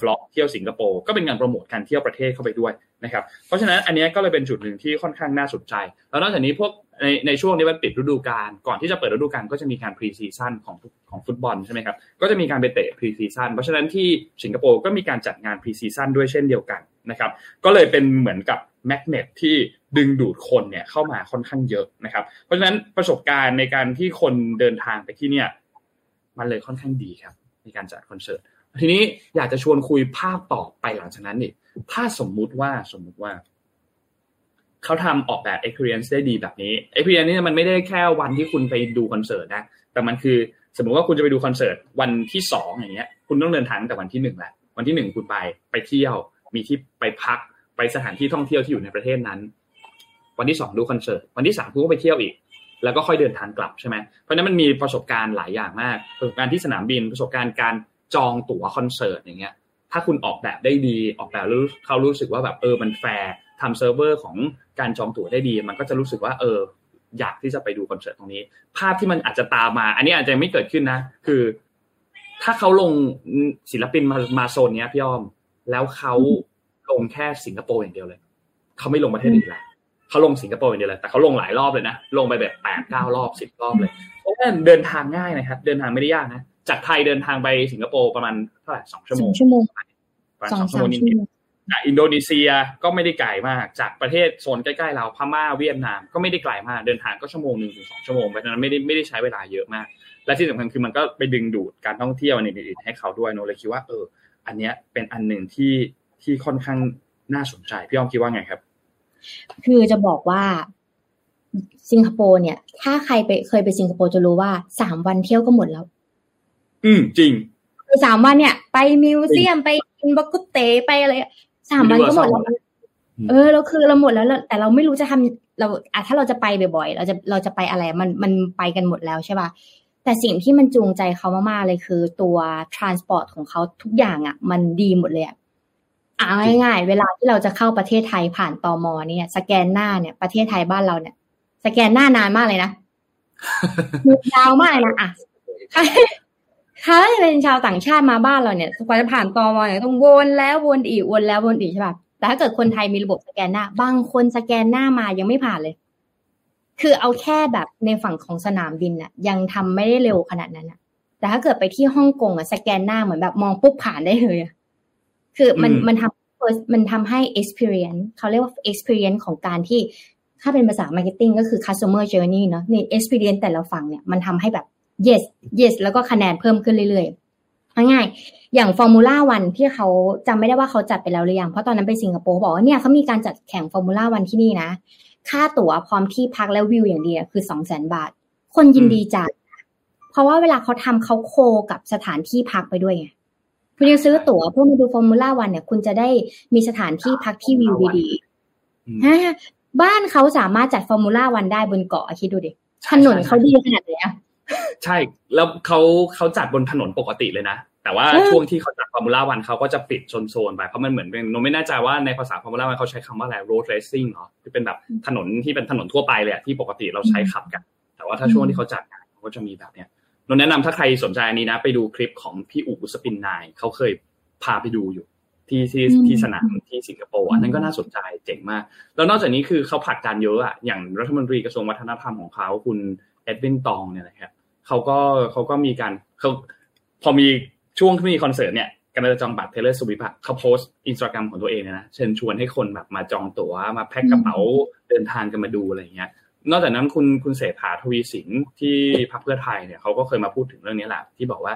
ฟล็อกเที่ยวสิงคโปร์ก็เป็นงานโปรโมทการเที่ยวประเทศเข้าไปด้วยนะครับเพราะฉะนั้นอันนี้ก็เลยเป็นจุดหนึ่งที่ค่อนข้างน่าสนใจแล้วนอกจากนี้พวกในช่วงนี้มันปิดฤดูกาลก่อนที่จะเปิดฤดูกาลก็จะมีการพรีซีซั่นของฟุตบอลใช่ไหมครับก็จะมีการไปเตะพรีซีซั่นเพราะฉะนั้นที่สิงคโปร์ก็มีการจัดงานพรีซีซั่นด้วยเช่นเดียวกันนะครับก็เลยเป็นเหมือนกับแมกเนตที่ดึงดูดคนเนี่ยเข้ามาค่อนข้างเยอะนะครับเพราะฉะนั้นประสบการณ์ในการที่คนเดินทางไปที่เนี่ยมันเลยค่อนข้างดีครับในการจัดคอนเสิร์ตทีนี้อยากจะชวนคุยภาพต่อไปหลังจากนั้นนี่ถ้าสมมุติว่าเขาทำออกแบบ experience ได้ดีแบบนี้ experience นี่มันไม่ได้แค่วันที่คุณไปดูคอนเสิร์ตนะแต่มันคือสมมุติว่าคุณจะไปดูคอนเสิร์ตวันที่2อย่างเงี้ยคุณต้องเดินทางตั้งแต่วันที่1แหละวันที่1คุณไปเที่ยวมีที่ไปพักไปสถานที่ท่องเที่ยวที่อยู่ในประเทศนั้นวันที่2ดูคอนเสิร์ตวันที่3คุณก็ไปเที่ยวอีกแล้วก็ค่อยเดินทางกลับใช่ไหมเพราะนั้นมันมีประสบการณ์หลายอย่างมากประสบการณ์ที่สนามบินประสบการณ์การจองตั๋วคอนเสิร์ตอย่างเงี้ยถ้าคุณออกแบบได้ดีออกแบบแล้วเขารู้สึกว่าแบบมันแฟร์ทำเซิร์ฟเวอร์ของการจองตั๋วได้ดีมันก็จะรู้สึกว่าอยากที่จะไปดูคอนเสิร์ตตรงนี้ภาพที่มันอาจจะตามมาอันนี้อาจจะไม่เกิดขึ้นนะคือถ้าเขาลงศิลปินมาโซนเนี้ยพี่อ้อมแล้วเขาลงแค่สิงคโปร์อย่างเดียวเลยเขาไม่ลงประเทศอื่นละเขาลงสิงคโปร์อย่างเดียวเลยแต่เขาลงหลายรอบเลยนะลงไปแบบ8 9รอบ10รอบเลยเพราะว่าเดินทางง่ายนะครับเดินทางไม่ได้ยากนะจากไทยเดินทางไปสิงคโปร์ประมาณเท่าไหร่2ชั่วโมงประมาณ2ชั่วโมงนิดๆจากอินโดนีเซียก็ไม่ได้ไกลมากจากประเทศโซนใกล้ๆเราพม่าเวียดนามก็ไม่ได้ไกลมากเดินทางก็ชั่วโมงนึงถึง2ชั่วโมงเพราะฉะนั้นไม่ได้ใช้เวลาเยอะมากและที่สำคัญคือมันก็ไปดึงดูดการท่องเที่ยวในอื่นๆให้เขาด้วยเนาะเลยคิดว่าอันเนี้ยเป็นอันนึงที่ค่อนข้างน่าสนใจพี่อ้อมคิดว่าไงครับคือจะบอกว่าสิงคโปร์เนี่ยถ้าใครเคยไปสิงคโปร์จะรู้ว่า3วันเที่ยวก็หมดแล้วจริงคือ3วันเนี่ยไปมิวเซียมไปกินบักกุเตไปอะไร3วันก็หมดแล้วเราคือเราหมดแล้วแต่เราไม่รู้จะทำเราถ้าเราจะไปบ่อยๆเราจะไปอะไรมันไปกันหมดแล้วใช่ป่ะแต่สิ่งที่มันจูงใจเขามากๆเลยคือตัวทรานสปอร์ตของเขาทุกอย่างอ่ะมันดีหมดเลยเอาง่ายๆเวลาที่เราจะเข้าประเทศไทยผ่านตม.เนี่ยสแกนหน้าเนี่ยประเทศไทยบ้านเราเนี่ยสแกนหน้านานมากเลยนะยาวมากเลยนะอ่ะถ้าเป็นชาวต่างชาติมาบ้านเราเนี่ยกว่าจะผ่านตม.เนี่ยต้องวนแล้ววนอีกวนแล้ววนอีกใช่ป่ะแต่ถ้าเกิดคนไทยมีระบบสแกนหน้าบางคนสแกนหน้ามายังไม่ผ่านเลยคือเอาแค่แบบในฝั่งของสนามบินน่ะยังทำไม่ได้เร็วขนาดนั้นน่ะแต่ถ้าเกิดไปที่ฮ่องกงอ่ะสแกนหน้าเหมือนแบบมองปุ๊บผ่านได้เลยคือมันทำให้ experience เขาเรียกว่า experience ของการที่ถ้าเป็นภาษา marketing ก็คือ customer journey เนาะใน experience แต่ละฝั่งเนี่ยมันทำให้แบบ yes yes แล้วก็คะแนนเพิ่มขึ้นเรื่อยๆง่ายๆอย่าง Formula One ที่เขาจำไม่ได้ว่าเขาจัดไปแล้วหรือยังเพราะตอนนั้นไปสิงคโปร์บอกว่าเนี่ยเขามีการจัดแข่ง Formula One ที่นี่นะค่าตั๋วพร้อมที่พักและวิวอย่างเดียวคือ 200,000 บาทคนยินดีจ่ายเพราะว่าเวลาเขาทำเขาโคกับสถานที่พักไปด้วยไงคุณจะซื้อตั๋วเพื่อมาดูฟอร์มูล่า1เนี่ยคุณจะได้มีสถานที่พักที่วิวดีๆบ้านเขาสามารถจัดฟอร์มูล่า1ได้บนเกาะคิดดูดิถนนเขาดีขนาดไหนอ่ะใช่แล้วเขาจัดบนถนนปกติเลยนะแต่ว่าช่วงที่เขาจัดฟอร์มูล่า1เขาก็จะปิดโซนๆไปเพราะมันเหมือนเป็นไม่แน่ใจว่าในภาษาฟอร์มูล่า1เขาใช้คำว่าอะไร road racing เหรอที่เป็นแบบถนนที่เป็นถนนทั่วไปเลยที่ปกติเราใช้ขับกันแต่ว่าถ้าช่วงที่เขาจัดก็จะมีแบบเนี้ย นนแนะนำถ้าใครสนใจอันนี้นะไปดูคลิปของพี่อู๋สปินนายเขาเคยพาไปดูอยู่ที่สนามที่สิงคโปร์อันนั้นก็น่าสนใจเจ๋งมากแล้วนอกจากนี้คือเขาผลักดันเยอะอ่ะอย่างรัฐมนตรีกระทรวงวัฒนธรรมของเขาคุณ Edwin Tong เนี่ยนะครับเขาก็มีการเขาพอมีช่วงที่มีคอนเสิร์ตเนี่ยการจะจองบัตร Taylor Swift เขาโพสต์ Instagram ของตัวเองเนี่ยนะเชิญชวนให้คนแบบมาจองตั๋วมาแพ็คกระเป๋าเดินทางกันมาดูอะไรอย่างเงี้ยนอกจากนั้นคุณเศรษฐาทวีสินที่พรรคเพื่อไทยเนี่ยเขาก็เคยมาพูดถึงเรื่องนี้แหละที่บอกว่า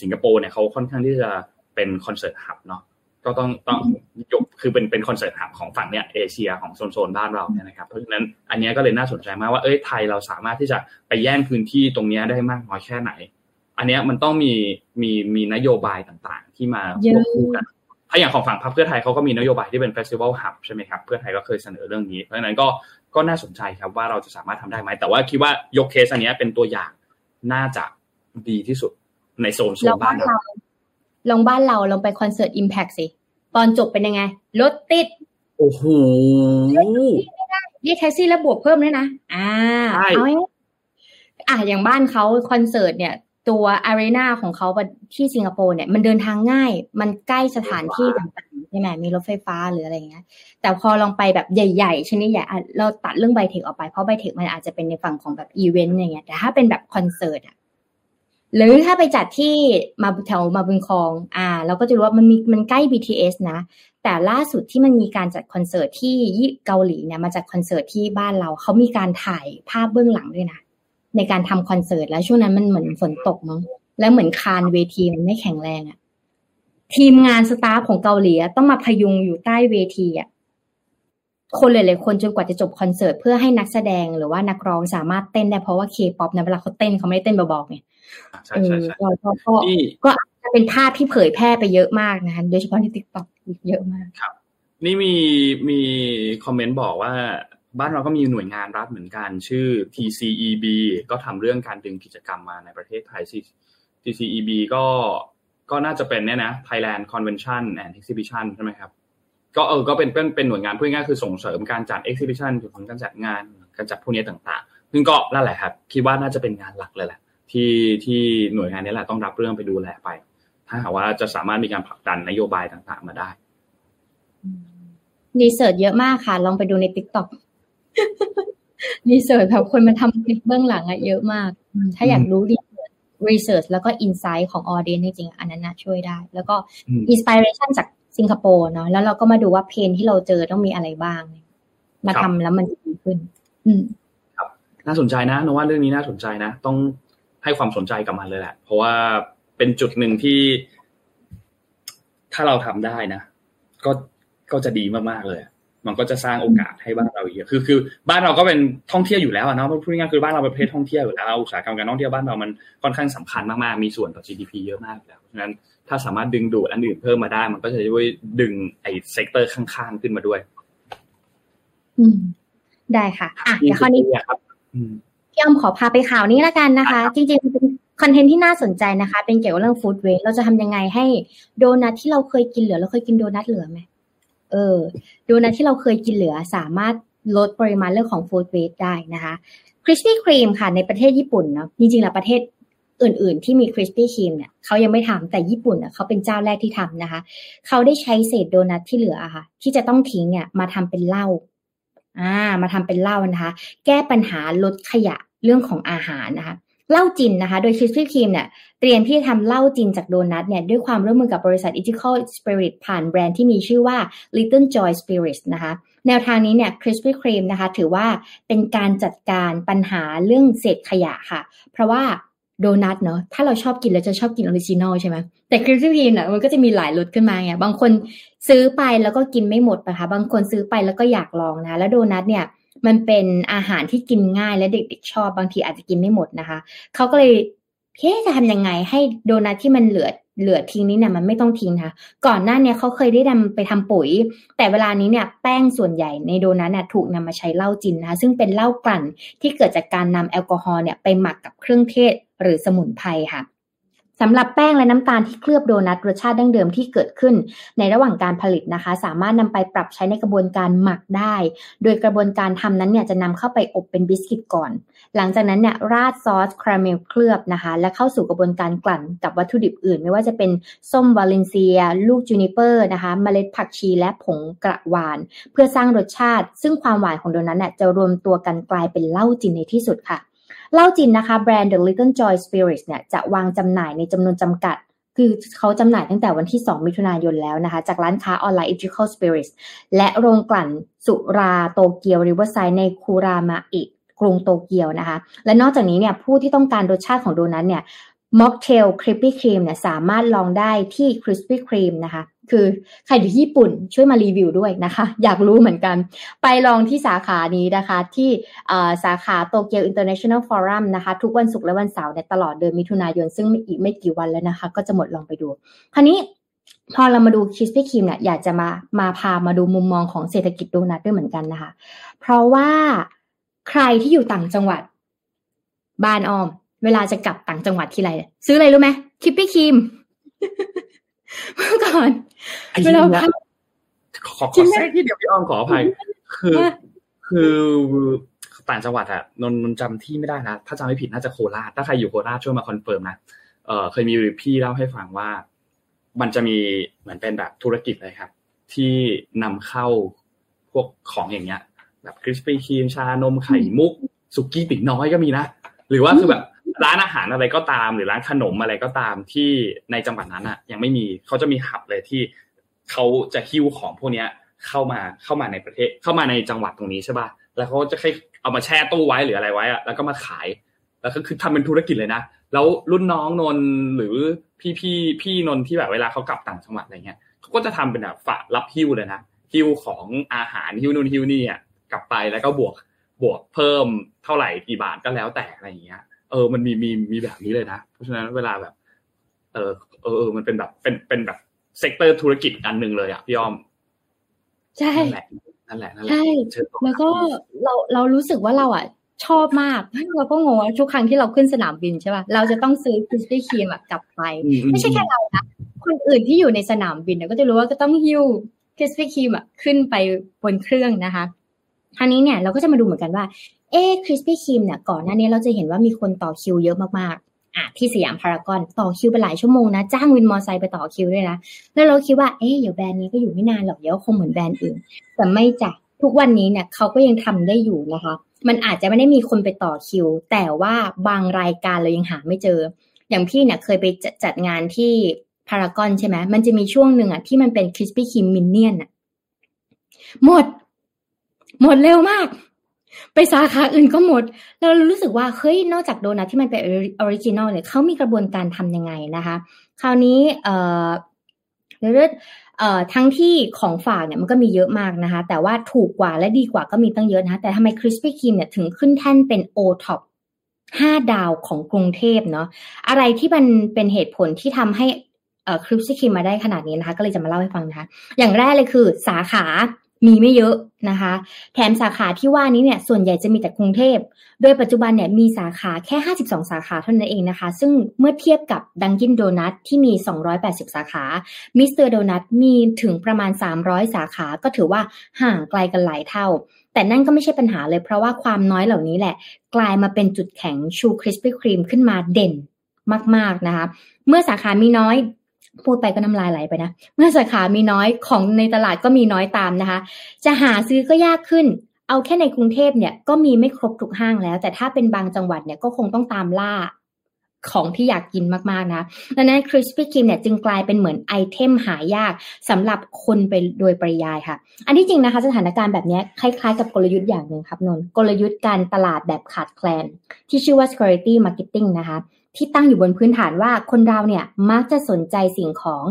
สิงคโปร์เนี่ยเขาค่อนข้างที่จะเป็นคอนเสิร์ตฮับเนาะก็ต้องยกคือเป็นคอนเสิร์ตฮับของฝั่งเนี่ยเอเชียของโซนบ้านเราเนี่ยนะครับเพราะฉะนั้นอันนี้ก็เลยน่าสนใจมากว่าเอ้ยไทยเราสามารถที่จะไปแย่งพื้นที่ตรงนี้ได้มากน้อยแค่ไหนอันนี้มันต้องมีนโยบายต่างๆที่มาควบคู่กันถ้าอย่างของฝั่งพรรคเพื่อไทยเขาก็มีนโยบายที่เป็น Festival Hub ใช่ไหมครับเพื่อไทยก็เคยเสนอเรื่องนี้เพราะฉะนั้นก็น่าสนใจครับว่าเราจะสามารถทำได้ไหมแต่ว่าคิดว่ายกเคสอันนี้เป็นตัวอย่างน่าจะดีที่สุดในโซนบ้านเราลองบ้านเราลองไปคอนเสิร์ต Impact สิตอนจบเป็นยังไงรถติดโอ้โหเรียกแท็กซี่แล้วบวกเพิ่มด้วยนะอย่างบ้านเขาคอนเสิร์ตเนี่ยตัวอารีนาของเขาที่สิงคโปร์เนี่ยมันเดินทางง่ายมันใกล้สถานที่ต่างๆใช่ไหมมีรถไฟฟ้าหรืออะไรอย่างเงี้ยแต่พอลองไปแบบใหญ่ๆชนิดใหญ่เราตัดเรื่องไบเทคออกไปเพราะไบเทคมันอาจจะเป็นในฝั่งของแบบอีเวนต์อย่างเงี้ยแต่ถ้าเป็นแบบคอนเสิร์ตอ่ะหรือถ้าไปจัดที่มาแถวมาบุญครองเราก็จะรู้ว่ามันใกล้ BTS นะแต่ล่าสุดที่มันมีการจัดคอนเสิร์ตที่เกาหลีเนี่ยมาจัดคอนเสิร์ตที่บ้านเราเขามีการถ่ายภาพเบื้องหลังด้วยนะในการทำคอนเสิร์ตแล้วช่วงนั้นมันเหมือนฝนตกมั้งแล้วเหมือนคานเวทีมันไม่แข็งแรงอ่ะทีมงานสตาฟของเกาหลีต้องมาพยุงอยู่ใต้เวทีอ่ะคนหลายๆคนจนกว่าจะจบคอนเสิร์ตเพื่อให้นักแสดงหรือว่านักร้องสามารถเต้นได้เพราะว่า K-pop นะเวลาเขาเต้นเขาไม่ได้เต้นเบาๆไงใช่ๆๆก็อาจจะเป็นภาพที่เผยแพร่ไปเยอะมากนะคะโดยเฉพาะใน TikTok เยอะมากครับนี่มีคอมเมนต์บอกว่าบ้านเราก็มีหน่วยงานรัฐเหมือนกันชื่อ TCEB ก็ทำเรื่องการดึงกิจกรรมมาในประเทศไทย TCEB ก็น่าจะเป็นเนี่ยนะ Thailand Convention and Exhibition ใช่ไหมครับก็ก็เป็นหน่วยงานเพื่อง่ายคือส่งเสริมการจัด Exhibition หรือผลการจัดงานการจัดพวกนี้ต่างๆซึ่งก็นั่นแหละครับคิดว่าน่าจะเป็นงานหลักเลยแหละที่หน่วยงานนี้แหละต้องรับเรื่องไปดูแลไปถ้าหากว่าจะสามารถมีการผลักดันนโยบายต่างๆมาได้รีเสิร์ชเยอะมากค่ะลองไปดูใน TikTokรีเสิร์ชแบบคนมาทำคลิปเบื้องหลังอะเยอะมากถ้าอยากรู้รีเสิร์ชแล้วก็อินไซต์ของออเดียนจริงๆอันนั้นน่ะช่วยได้แล้วก็อินสไปเรชันจากสิงคโปร์เนาะแล้วเราก็มาดูว่าเพนที่เราเจอต้องมีอะไรบ้างมาทำแล้วมันดีขึ้นครับน่าสนใจนะนว่าเรื่องนี้น่าสนใจนะต้องให้ความสนใจกับมันเลยแหละเพราะว่าเป็นจุดหนึ่งที่ถ้าเราทำได้นะก็จะดีมากๆเลยมันก็จะสร้างโอกาสให้บ้านเราเยอะคือบ้านเราก็เป็นท่องเที่ยวอยู่แล้วเนาะพูดง่ายๆคือบ้านเราเป็นประเทศท่องเที่ยวอยู่แล้วอุตสาหกรรมการท่องเที่ยวบ้านเรามันค่อนข้างสำคัญมากๆมีส่วนต่อ GDP เยอะมากแล้วเพราะฉะนั้นถ้าสามารถดึงดูดอันอื่นเพิ่มมาได้มันก็จะช่วยดึงไอ้เซกเตอร์ข้างๆขึ้นมาด้วยได้ค่ะเดี๋ยวข้อนี้พี่อ้อมขอพาไปข่าวนี้ละกันนะคะจริงๆเป็นคอนเทนต์ที่น่าสนใจนะคะเป็นเกี่ยวกับเรื่องฟู้ดเวสต์เราจะทำยังไงให้โดนัทที่เราเคยกินเหลือเราเคยกินโดนัทเหลือมั้ยโดนัทที่เราเคยกินเหลือสามารถลดปริมาณเรื่องของฟู้ดเวสต์ได้นะคะคริสปี้ครีมค่ะในประเทศญี่ปุ่นเนาะจริงๆแล้วประเทศอื่นๆที่มีคริสปี้ครีมเนี่ยเขายังไม่ทำแต่ญี่ปุ่นอ่ะเขาเป็นเจ้าแรกที่ทำนะคะเขาได้ใช้เศษโดนัทที่เหลือค่ะที่จะต้องทิ้งเนี่ยมาทำเป็นเหล้ามาทำเป็นเหล้านะคะแก้ปัญหาลดขยะเรื่องของอาหารนะคะเหล้าจินนะคะโดยคริสปี้ครีมเนี่ยเตรียมที่จะทำเหล้าจินจากโดนัทเนี่ยด้วยความร่วมมือกับบริษัท Ethical Spirit ผ่านแบรนด์ที่มีชื่อว่า Little Joy Spirit นะคะแนวทางนี้เนี่ยคริสปี้ครีมนะคะถือว่าเป็นการจัดการปัญหาเรื่องเศษขยะค่ะเพราะว่าโดนัทเนาะถ้าเราชอบกินเราจะชอบกินออริจินอลใช่ไหมแต่คริสปี้ครีมเนี่ยมันก็จะมีหลายรสขึ้นมาไงบางคนซื้อไปแล้วก็กินไม่หมดนะคะบางคนซื้อไปแล้วก็อยากลองนะแล้วโดนัทเนี่ยมันเป็นอาหารที่กินง่ายและเด็กๆชอบบางทีอาจจะกินไม่หมดนะคะเขาก็เลยจะทำยังไงให้โดนัทที่มันเหลือทิ้งนี้เนี่ยมันไม่ต้องทิ้งค่ะก่อนหน้านี้เขาเคยได้นำไปทำปุ๋ยแต่เวลานี้เนี่ยแป้งส่วนใหญ่ในโดนัทเนี่ยถูกนำมาใช้เหล้าจินนะคะซึ่งเป็นเหล้ากลั่นที่เกิดจากการนำแอลกอฮอล์เนี่ยไปหมักกับเครื่องเทศหรือสมุนไพรค่ะ สำหรับแป้งและน้ำตาลที่เคลือบโดนัทรสชาติดั้งเดิมที่เกิดขึ้นในระหว่างการผลิตนะคะสามารถนำไปปรับใช้ในกระบวนการหมักได้โดยกระบวนการทำนั้นเนี่ยจะนำเข้าไปอบเป็นบิสกิตก่อนหลังจากนั้นเนี่ยราดซอสคาราเมลเคลือบนะคะและเข้าสู่กระบวนการกลั่นกับวัตถุดิบอื่นไม่ว่าจะเป็นส้มวาเลนเซียลูกจูนิเปอร์นะคะเมล็ดผักชีและผงกระวานเพื่อสร้างรสชาติซึ่งความหวานของโดนัทเนี่ยจะรวมตัวกันกลายเป็นเหล้าจีนในที่สุดค่ะเหล้าจีนนะคะแบรนด์ The Little Joy Spirit เนี่ยจะวางจำหน่ายในจำนวนจำกัดคือเขาจำหน่ายตั้งแต่วันที่2มิถุนายนแล้วนะคะจากร้านค้าออนไลน์ Ethical Spirit และโรงกลั่นสุราโตเกียว Riverside ในคูรามะอิกรุงโตเกียวนะคะและนอกจากนี้เนี่ยผู้ที่ต้องการรสชาติของโดนัทเนี่ยม็อกเทลคริสปี้ครีมเนี่ยสามารถลองได้ที่คริสปี้ครีมนะคะคือใครอยู่ญี่ปุ่นช่วยมารีวิวด้วยนะคะอยากรู้เหมือนกันไปลองที่สาขานี้นะคะที่สาขาโตเกียวอินเตอร์เนชั่นแนลฟอรัมนะคะทุกวันศุกร์และวันเสาร์ในตลอดเดือนมิถุนายนซึ่งอีกไม่กี่วันแล้วนะคะก็จะหมดลองไปดูคราวนี้พอเรามาดูคริสปี้ครีมเนี่ยอยากจะมาพามาดูมุมมองของเศรษฐกิจโดนัทด้วยเหมือนกันนะคะเพราะว่าใครที่อยู่ต่างจังหวัดบ้านออมเวลาจะกลับต่างจังหวัดทีไรซื้ออะไรรู้ไหมคริสปี้ครีมเมื่อก่อนเวลาขอแทรกที่เดี๋ยวพี่ออมขออภัยคือต่างจังหวัดอ่ะนนจำที่ไม่ได้นะถ้าจำไม่ผิดน่าจะโคราชถ้าใครอยู่โคราชช่วยมาคอนเฟิร์มนะเคยมีพี่เล่าให้ฟังว่ามันจะมีเหมือนเป็นแบบธุรกิจเลยครับที่นำเข้าพวกของอย่างเงี้ยแบบคริสปี้ครีมชานมไข่มุกสุกี้ติ๋งน้อยก็มีนะหรือว่าคือแบบร้านอาหารอะไรก็ตามหรือร้านขนมอะไรก็ตามที่ในจังหวัดนั้นอ่ะยังไม่มีเขาจะมีหับเลยที่เขาจะหิ้วของพวกนี้เข้ามาในประเทศเข้ามาในจังหวัดตรงนี้ใช่ป่ะแล้วเขาจะให้เอามาแช่ตู้ไว้หรืออะไรไว้อะแล้วก็มาขายแล้วก็คือทำเป็นธุรกิจเลยนะแล้วรุ่นน้องนนหรือพี่นนที่แบบเวลาเขากลับต่างจังหวัดอะไรเงี้ยเขาก็จะทำเป็นแบบฝากรับหิ้วเลยนะหิ้วของอาหารหิ้วนู่นหิ้วนี่อ่ะกลับไปแล้วก็บวกเพิ่มเท่าไหร่กี่บาทก็แล้วแต่อะไรอย่างเงี้ยมันมีแบบนี้เลยนะเพราะฉะนั้นเวลาแบบมันเป็นแบบเป็นแบบเซกเตอร์ธุรกิจอันหนึ่งเลยอ่ะพี่อ้อมใช่นั่นแหละใช่แล้วก็เรารู้สึกว่าเราอ่ะชอบมากเราก็งงทุกครั้งที่เราขึ้นสนามบินใช่ป่ะเราจะต้องซื้อคริสปี้ครีมกลับไปไม่ใช่แค่เรานะคนอื่นที่อยู่ในสนามบินก็จะรู้ว่าก็ต้องหิ้วคริสปี้ครีมขึ้นไปบนเครื่องนะคะคราวนี้เนี่ยเราก็จะมาดูเหมือนกันว่าคริสปี้ครีมเนี่ยก่อนหน้านี้เราจะเห็นว่ามีคนต่อคิวเยอะมากๆที่สยามพารากอนต่อคิวไปหลายชั่วโมงนะจ้างวินมอเตอร์ไซค์ไปต่อคิวด้วยนะแล้วเราคิดว่าเดี๋ยวแบรนด์นี้ก็อยู่ไม่นานหรอกเดี๋ยวคงเหมือนแบรนด์อื่นแต่ไม่จ้ะทุกวันนี้เนี่ยเขาก็ยังทำได้อยู่นะคะมันอาจจะไม่ได้มีคนไปต่อคิวแต่ว่าบางรายการเรายังหาไม่เจออย่างพี่เนี่ยเคยไปจัดงานที่พารากอนใช่ไหมมันจะมีช่วงหนึ่งที่มันเป็นคริสปี้ครีมมินเนี่ยนหมดเร็วมากไปสาขาอื่นก็หมดเรารู้สึกว่าเฮ้ยนอกจากโดนัทที่มันเป็นออริจินอลเนี่ยเขามีกระบวนการทำยังไงนะคะคราวนี้ทั้งที่ของฝากเนี่ยมันก็มีเยอะมากนะคะแต่ว่าถูกกว่าและดีกว่าก็มีตั้งเยอะนะคะแต่ทำไมคริสปี้ครีมเนี่ยถึงขึ้นแท่นเป็นโอท็อป5ดาวของกรุงเทพเนาะอะไรที่มันเป็นเหตุผลที่ทำให้คริสปี้ครีมมาได้ขนาดนี้นะคะก็เลยจะมาเล่าให้ฟังนะคะอย่างแรกเลยคือสาขามีไม่เยอะนะคะแถมสาขาที่ว่านี้เนี่ยส่วนใหญ่จะมีแต่กรุงเทพโดยปัจจุบันเนี่ยมีสาขาแค่52สาขาเท่านั้นเองนะคะซึ่งเมื่อเทียบกับดังกินโดนัทที่มี280สาขามิสเตอร์โดนัทมีถึงประมาณ300สาขาก็ถือว่าห่างไกลกันหลายเท่าแต่นั่นก็ไม่ใช่ปัญหาเลยเพราะว่าความน้อยเหล่านี้แหละกลายมาเป็นจุดแข็งชูคริสปี้ครีมขึ้นมาเด่นมากๆนะคะเมื่อสาขามีน้อยพูดไปก็น้ำลายไหลไปนะเมื่อสาขามีน้อยของในตลาดก็มีน้อยตามนะคะจะหาซื้อก็ยากขึ้นเอาแค่ในกรุงเทพเนี่ยก็มีไม่ครบทุกห้างแล้วแต่ถ้าเป็นบางจังหวัดเนี่ยก็คงต้องตามล่าของที่อยากกินมากๆนะดังนั้นคริสปี้ครีมเนี่ยจึงกลายเป็นเหมือนไอเทมหายากสำหรับคนไปโดยปริยายค่ะอันที่จริงนะคะสถานการณ์แบบนี้คล้ายๆกับกลยุทธ์อย่างหนึ่งครับนนท์กลยุทธ์การตลาดแบบขาดแคลนที่ชื่อว่า scarcity marketing นะคะที่ตั้งอยู่บนพื้นฐานว่าคนเราเนี่ยมักจะสนใจสิ่งของ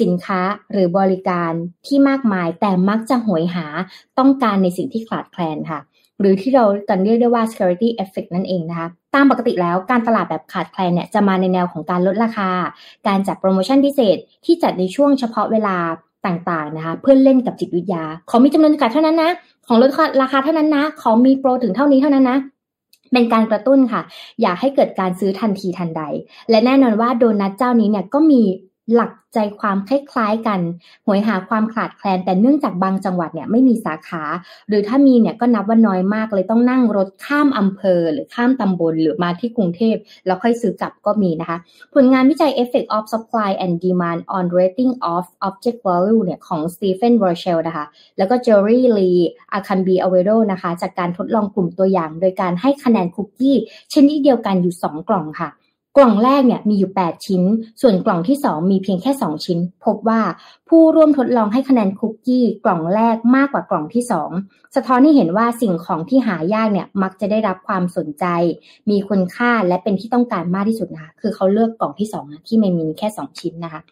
สินค้าหรือบริการที่มากมายแต่มักจะโหยหาต้องการในสิ่งที่ขาดแคลนค่ะหรือที่เรากันเรียกได้ว่า scarcity effect นั่นเองนะคะตามปกติแล้วการตลาดแบบขาดแคลนเนี่ยจะมาในแนวของการลดราคาการจัดโปรโมชั่นพิเศษที่จัดในช่วงเฉพาะเวลาต่างๆนะคะเพื่อเล่นกับจิตวิทยาของมีจำนวนจำกัดเท่านั้นนะของลดราคาเท่านั้นนะของมีโปรถึงเท่านี้เท่านั้นนะ เป็นการกระตุ้นค่ะอยากให้เกิดการซื้อทันทีทันใดและแน่นอนว่าโดนัทเจ้านี้เนี่ยก็มีหลักใจความคล้ายๆกันหวยหาความขาดแคลนแต่เนื่องจากบางจังหวัดเนี่ยไม่มีสาขาหรือถ้ามีเนี่ยก็นับว่าน้อยมากเลยต้องนั่งรถข้ามอำเภอหรือข้ามตำบลหรือมาที่กรุงเทพแล้วค่อยซื้อกลับก็มีนะคะผลงานวิจัย Effect of Supply and Demand on Rating of Object Value เนี่ยของ Stephen Rochelle นะคะแล้วก็ Jerry Lee Acambi Avedo นะคะจากการทดลองกลุ่มตัวอย่างโดยการให้คะแนนคุกกี้ชนิดเดียวกันอยู่2กล่องค่ะกล่องแรกเนี่ยมีอยู่8ชิ้นส่วนกล่องที่2มีเพียงแค่2ชิ้นพบว่าผู้ร่วมทดลองให้คะแนนคุกกี้กล่องแรกมากกว่ากล่องที่2สะท้อนให้เห็นว่าสิ่งของที่หายากเนี่ยมักจะได้รับความสนใจมีคุณค่าและเป็นที่ต้องการมากที่สุดนะคะคือเขาเลือกกล่องที่2นะที่มันมีแค่2ชิ้นนะคะ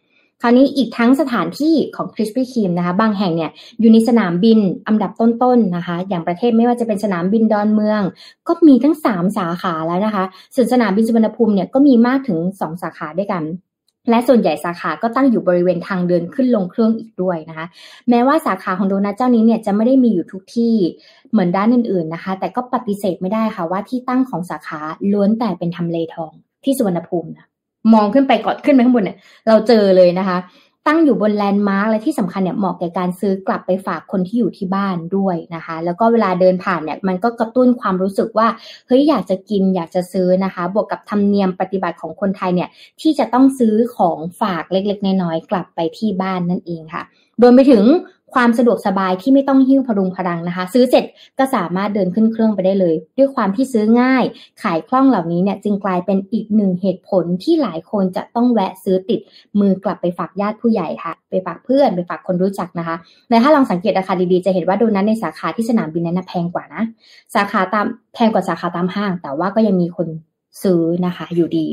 คราวนี้อีกทั้งสถานที่ของคริสปี้ครีมนะคะบางแห่งเนี่ยอยู่ในสนามบินอันดับต้นๆนะคะอย่างประเทศไม่ว่าจะเป็นสนามบินดอนเมืองก็มีทั้ง3สาขาแล้วนะคะส่วนสนามบินสุวรรณภูมิเนี่ยก็มีมากถึง2สาขาด้วยกันและส่วนใหญ่สาขาก็ตั้งอยู่บริเวณทางเดินขึ้นลงเครื่องอีกด้วยนะคะแม้ว่าสาขาของโดนัทเจ้านี้เนี่ยจะไม่ได้มีอยู่ทุกที่เหมือนด้านอื่นๆนะคะแต่ก็ปฏิเสธไม่ได้ค่ะว่าที่ตั้งของสาขาล้วนแต่เป็นทำเลทองที่สุวรรณภูมินะมองขึ้นไปกอดขึ้นไปข้างบนเนี่ยเราเจอเลยนะคะตั้งอยู่บนแลนด์มาร์คและที่สำคัญเนี่ยเหมาะแก่การซื้อกลับไปฝากคนที่อยู่ที่บ้านด้วยนะคะแล้วก็เวลาเดินผ่านเนี่ยมันก็กระตุ้นความรู้สึกว่าเฮ้ยอยากจะกินอยากจะซื้อนะคะบวกกับธรรมเนียมปฏิบัติของคนไทยเนี่ยที่จะต้องซื้อของฝากเล็กๆน้อยๆกลับไปที่บ้านนั่นเองค่ะรวมไปถึงความสะดวกสบายที่ไม่ต้องหิ้วพรุงพรังนะคะซื้อเสร็จก็สามารถเดินขึ้นเครื่องไปได้เลยด้วยความที่ซื้อง่ายขายคล่องเหล่านี้เนี่ยจึงกลายเป็นอีกหนึ่งเหตุผลที่หลายคนจะต้องแวะซื้อติดมือกลับไปฝากญาติผู้ใหญ่ค่ะไปฝากเพื่อนไปฝากคนรู้จักนะคะแต่ถ้าลองสังเกตราคาดีๆจะเห็นว่าโดนัทในสาขาที่สนามบินนั้นแพงกว่านะสาขาตามแพงกว่าสาขาตามห้างแต่ว่าก็ยังมีคนซื้อนะคะอยู่ดี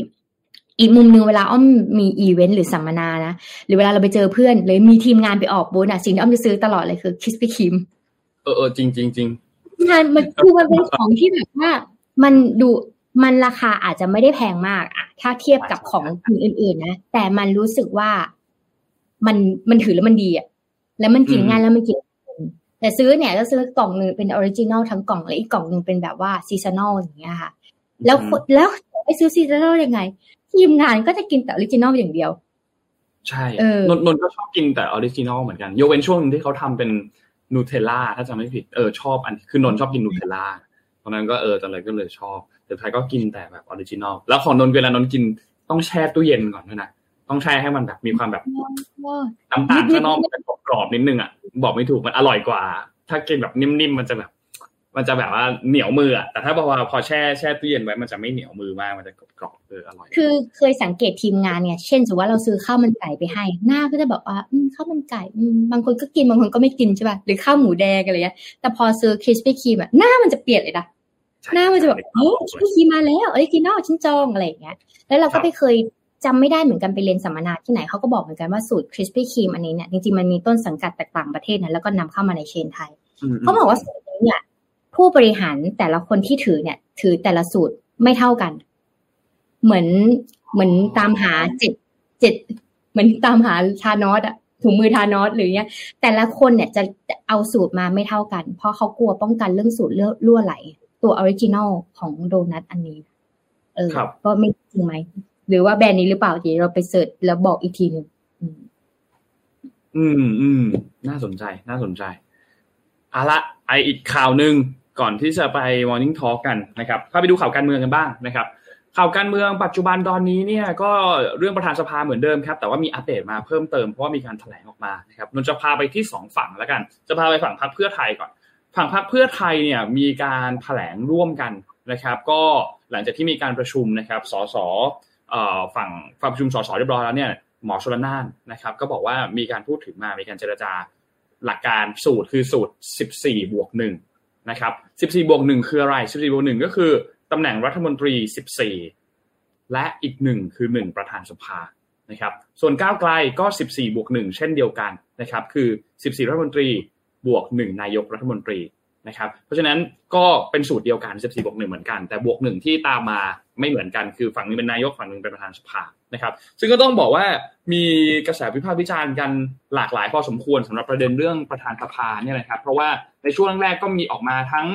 อีกมุมนึงเวลาอ้อมมีอีเวนต์หรือสัมมนานะหรือเวลาเราไปเจอเพื่อนหรือมีทีมงานไปออกบูธอ่ะสิ่งที่อ้อมจะซื้อตลอดเลยคือคริสปี้ครีมจริงๆๆมันเป็นของที่แบบว่ามันดูมันราคาอาจจะไม่ได้แพงมากอ่ะถ้าเทียบกับของอื่นๆนะแต่มันรู้สึกว่ามันถือแล้วมันดีอ่ะแล้วมันกินง่ายแล้วมันกินแต่ซื้อเนี่ยก็ซื้อกล่องนึงเป็นออริจินอลทั้งกล่องและอีกกล่องนึงเป็นแบบว่าซีซันนอลอย่างเงี้ยค่ะแล้วไปซื้อซีซันนอลยังไงทีมงานก็จะกินแต่ออริจินอลอย่างเดียวใช่นนก็ชอบกินแต่ออริจินอลเหมือนกันยกเว้นช่วงนึงที่เขาทำเป็นนูเทลล่าถ้าจำไม่ผิดชอบอันคือนนชอบกินนูเทลล่าตอนนั้นก็ตอนนั้นก็เลยชอบแต่ท้ายก็กินแต่แบบออริจินอลแล้วของนนเวลานนกินต้องแช่ตู้เย็นก่อนด้วยนะต้องแช่ให้มันแบบมีความแบบน้ำตาลข้างนอกมันกรอบนิดนึงอ่ะบอกไม่ถูกมันอร่อยกว่าถ้ากินแบบนิ่มๆมันจะแบบว่าเหนียวมืออ่ะแต่ถ้าพอแช่ตู้เย็นไว้มันจะไม่เหนียวมือมากมันจะกรอบอร่อยคือเคยสังเกตทีมงานไงเช่นสมมุติว่าเราซื้อข้าวมันไก่ไปให้หน้าก็จะแบบว่าข้าวมันไก่บางคนก็กินบางคนก็ไม่กินใช่ป่ะหรือข้าวหมูแดงอะไรเงี้ยแต่พอซื้อคริสปี้ครีมอ่ะหน้ามันจะเปลี่ยนเลยนะหน้ามันจะแบบคริสปี้ครีมมาแล้วออริจินอลชิ้นจองอะไรอย่างเงี้ยแล้วเราก็ไปเคยจำไม่ได้เหมือนกันไปเรียนสัมมนาที่ไหนเขาก็บอกเหมือนกันว่าสูตรคริสปี้ครีมอันนี้เนี่ยจริงๆมันมีต้นสังกัดจากต่างประเทศนะแล้วก็นำเข้ามาในเชนไทยเขาบอกว่าสูตรนี้เนี่ยผู้บริหารแต่ละคนที่ถือเนี่ยถือแต่ละสูตรไม่เท่ากันเหมือนตามหาเจ็ดเหมือนตามหาทานอสอะถุงมือทานอสหรือเงี้ยแต่ละคนเนี่ยจะเอาสูตรมาไม่เท่ากันเพราะเขากลัวป้องกันเรื่องสูตรรั่วไหลตัวออริจินอลของโดนัทอันนี้ก็ไม่จริงไหมหรือว่าแบรนด์นี้หรือเปล่าเดี๋ยวเราไปเสิร์ชแล้วบอกอีกทีนึงน่าสนใจเอาละอีกข่าวนึงก่อนที่จะไป Morning Talk กันนะครับพาไปดูข่าวการเมืองกันบ้างนะครับข่าวการเมืองปัจจุบันตอนนี้เนี่ยก็เรื่องประธานสภาเหมือนเดิมครับแต่ว่ามีอัปเดตมาเพิ่มเติมเพราะว่ามีการแถลงออกมานะครับนนจะพาไปที่2ฝั่งแล้วกันจะพาไปฝั่งพรรคเพื่อไทยก่อนฝั่งพรรคเพื่อไทยเนี่ยมีการแถลงร่วมกันนะครับก็หลังจากที่มีการประชุมนะครับสสฝั่งประชุมสสเรียบร้อยแล้วเนี่ยหมอชลน่านนะครับก็บอกว่ามีการพูดถึงมามีการเจรจาหลักการสูตรคือสูตร 14+1 นะครับ 14+1 คืออะไร 14+1 ก็คือตำแหน่งรัฐมนตรี14และอีก1คือ1ประธานสภานะครับส่วนก้าวไกลก็ 14+1 เช่นเดียวกันนะครับคือ14รัฐมนตรีบวก1นายกรัฐมนตรีนะครับเพราะฉะนั้นก็เป็นสูตรเดียวกัน 14+1 เหมือนกันแต่บวก1ที่ตามมาไม่เหมือนกันคือฝั่งนึงเป็นนายกฝั่งนึงเป็นประธานสภานะครับซึ่งก็ต้องบอกว่ามีกระแสวิพากษ์วิจารณ์กันหลากหลายพอสมควรสำหรับประเด็นเรื่องประธานสภาเนี่ยนะครับเพราะว่าในช่วงแรกๆก็มีออกมาทั้ง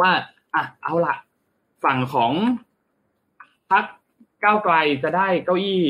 ว่าอ่ะเอาละ ฝั่งของพรรคก้าวไกลจะได้เก้าอี้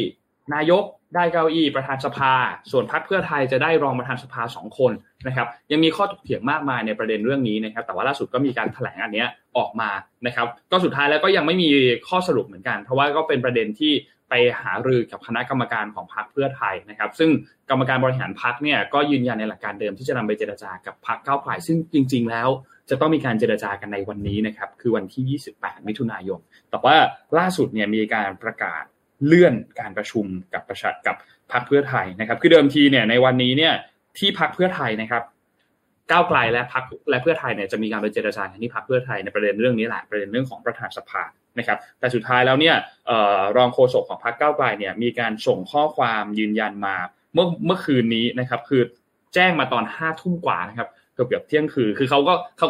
นายกได้เก้าอี้ประธานสภาส่วนพรรคเพื่อไทยจะได้รองประธานสภา2คนนะครับยังมีข้อถกเถียงมากมายในประเด็นเรื่องนี้นะครับแต่ว่าล่าสุดก็มีการแถลงอันเนี้ยออกมานะครับก็สุดท้ายแล้วก็ยังไม่มีข้อสรุปเหมือนกันเพราะว่าก็เป็นประเด็นที่ไปหารือกับคณะกรรมการของพรรคเพื่อไทยนะครับซึ่งกรรมการบริหารพรรคเนี่ยก็ยืนยันในหลักการเดิมที่จะนำไปเจรจากับพรรคก้าวไกลซึ่งจริงๆแล้วจะต้องมีการเจรจากันในวันนี้นะครับคือวันที่28มิถุนายนแต่ว่าล่าสุดเนี่ยมีการประกาศเลื่อนการประชุมกับพรรคเพื่อไทยนะครับคือเดิมทีเนี่ยในวันนี้เนี่ยที่พรรคเพื่อไทยนะครับก้าวไกลและพรรคและเพื่อไทยเนี่ยจะมีการไปเจรจากันที่พรรคเพื่อไทยในประเด็นเรื่องนี้แหละประเด็นเรื่องของประธานสภานะครับแต่สุดท้ายแล้วเนี่ยรองโฆษกของพรรคก้าวไกลเนี่ยมีการส่งข้อความยืนยันมาเมื่อคืนนี้นะครับคือแจ้งมาตอน 5:00 นกว่านะครับเกือบเที่ยงคืนคือเขา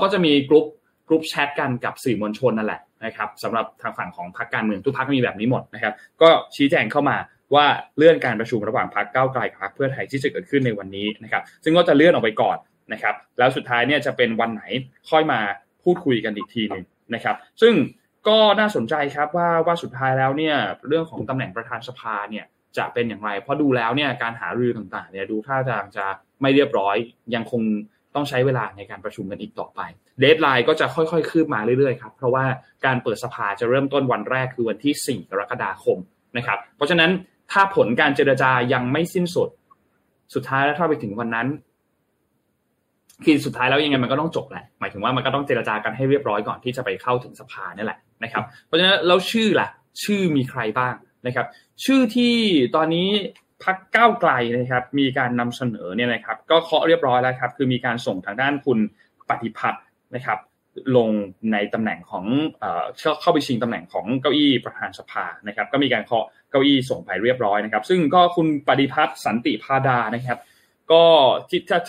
ก็จะมีกรุ๊ปแชทกันกับสื่อมวลชนนั่นแหละนะครับสำหรับทางฝั่งของพรรคการเมืองทุกพรรคมีแบบนี้หมดนะครับก็ชี้แจงเข้ามาว่าเลื่อนการประชุมระหว่างพรรคก้าวไกลกับพรรคเพื่อไทยที่จะเกิดขึ้นในวันนี้นะครับซึ่งก็จะเลื่อนออกไปก่อนนะครับแล้วสุดท้ายเนี่ยจะเป็นวันไหนค่อยมาพูดคุยกันอีกทีนึงนะครับซึ่งก็น่าสนใจครับว่าสุดท้ายแล้วเนี่ยเรื่องของตำแหน่งประธานสภาเนี่ยจะเป็นอย่างไรเพราะดูแล้วเนี่ยการหารือต่างๆเนี่ยดูท่าทางจะไม่เรียบร้อยยังคงต้องใช้เวลาในการประชุมกันอีกต่อไปเดดไลน์ก็จะค่อยๆคืบมาเรื่อยๆครับเพราะว่าการเปิดสภาจะเริ่มต้นวันแรกคือวันที่4กรกฎาคมนะครับเพราะฉะนั้นถ้าผลการเจรจายังไม่สิ้นสุดสุดท้ายแล้วถ้าไปถึงวันนั้นคือสุดท้ายแล้วยังไงมันก็ต้องจบแหละหมายถึงว่ามันก็ต้องเจรจากันให้เรียบร้อยก่อนที่จะไปเข้าถึงสภานี่แหละนะครับเพราะฉะนั้นแล้วชื่อล่ะชื่อมีใครบ้างนะครับชื่อที่ตอนนี้พรรคก้าวไกลนะครับมีการนำเสนอเนี่ยนะครับก็เคาะเรียบร้อยแล้วครับคือมีการส่งทางด้านคุณปฏิพัฒน์นะครับลงในตำแหน่งของเข้าไปชิงตำแหน่งของเก้าอี้ประธานสภานะครับก็มีการเคาะเก้าอี้ส่งไปเรียบร้อยนะครับซึ่งก็คุณปฏิพัฒน์สันติพาดานะครับก็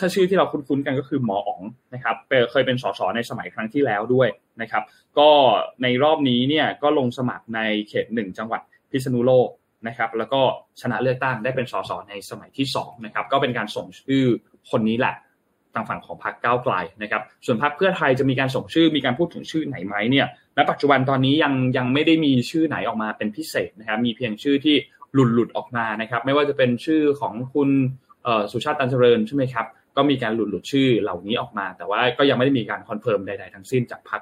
ถ้าชื่อที่เราคุ้นๆกันก็คือหมออ๋องนะครับเคยเป็นสสในสมัยครั้งที่แล้วด้วยนะครับก็ในรอบนี้เนี่ยก็ลงสมัครในเขต1จังหวัดพิษณุโลกนะครับแล้วก็ชนะเลือกตั้งได้เป็นสสในสมัยที่2นะครับก็เป็นการส่งชื่อคนนี้แหละทางฝั่งของพรรคก้าวไกลนะครับส่วนพรรคเพื่อไทยจะมีการส่งชื่อมีการพูดถึงชื่อไหนไหมเนี่ยณปัจจุบันตอนนี้ยังไม่ได้มีชื่อไหนออกมาเป็นพิเศษนะครับมีเพียงชื่อที่หลุดออกมานะครับไม่ว่าจะเป็นชื่อของคุณสุชาติตันเจริญใช่ไหมครับก็มีการหลุดชื่อเหล่านี้ออกมาแต่ว่าก็ยังไม่ได้มีการคอนเฟิร์มใดๆทั้งสิ้นจากพรรค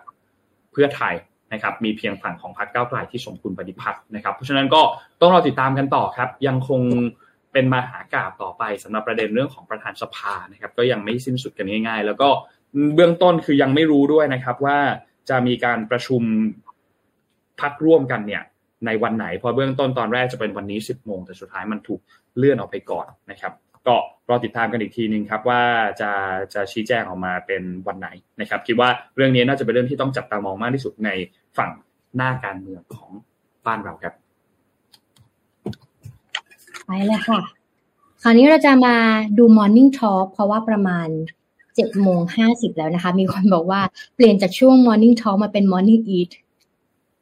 เพื่อไทยนะครับมีเพียงฝั่งของพรรคก้าวไกลที่ส่งคุณปฏิพัฒน์นะครับเพราะฉะนั้นก็ต้องรอติดตามกันต่อครับยังคงเป็นมหากาพย์ต่อไปสำหรับประเด็นเรื่องของประธานสภานะครับก็ยังไม่สิ้นสุดกันง่ายๆแล้วก็เบื้องต้นคือยังไม่รู้ด้วยนะครับว่าจะมีการประชุมพรรคร่วมกันเนี่ยในวันไหนเพราะเบื้องต้นตอนแรกจะเป็นวันนี้ 10:00 นแต่สุดท้ายมันถูกเลื่อนออกไปก่อนนะครับก็รอติดตามกันอีกทีนึงครับว่าจะชี้แจงออกมาเป็นวันไหนนะครับคิดว่าเรื่องนี้น่าจะเป็นเรื่องที่ต้องจับตามองมากที่สุดในฝั่งหน้าการเมืองของบ้านเราครับไปเลยค่ะคราวนี้เราจะมาดู Morning Talk เพราะว่าประมาณ 7:50 แล้วนะคะมีคนบอกว่าเปลี่ยนจากช่วง Morning Talk มาเป็น Morning Eat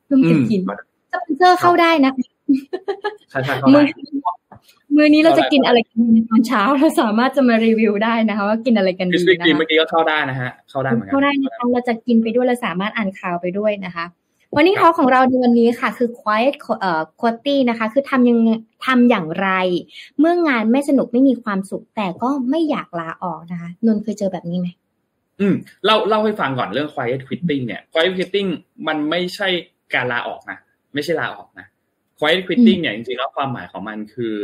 ร่วมกันกินสปอนเซอร์เข้าได้นะใช่ๆเข้าได้มื้อนี้เราจะกินอะไรกันตอนเช้าเราสามารถจะมารีวิวได้นะคะว่ากินอะไรกันดีนะคะเมื่อกี้ก็เข้าได้นะฮะเข้าได้เหมือนกันเข้าได้นะคะเราจะกินไปด้วยเราสามารถอ่านข่าวไปด้วยนะคะวันนี้ของเราในวันนี้ค่ะคือ Quiet Quitting นะคะคือทำอย่างไรเมื่องานไม่สนุกไม่มีความสุขแต่ก็ไม่อยากลาออกนะคะนนท์เคยเจอแบบนี้ไหมเล่าให้ฟังก่อนเรื่อง Quiet Quitting เนี่ย Quiet Quitting มันไม่ใช่การลาออกนะไม่ใช่ลาออกนะ Quiet Quitting เนี่ยจริงๆแล้วความหมายของมันคือ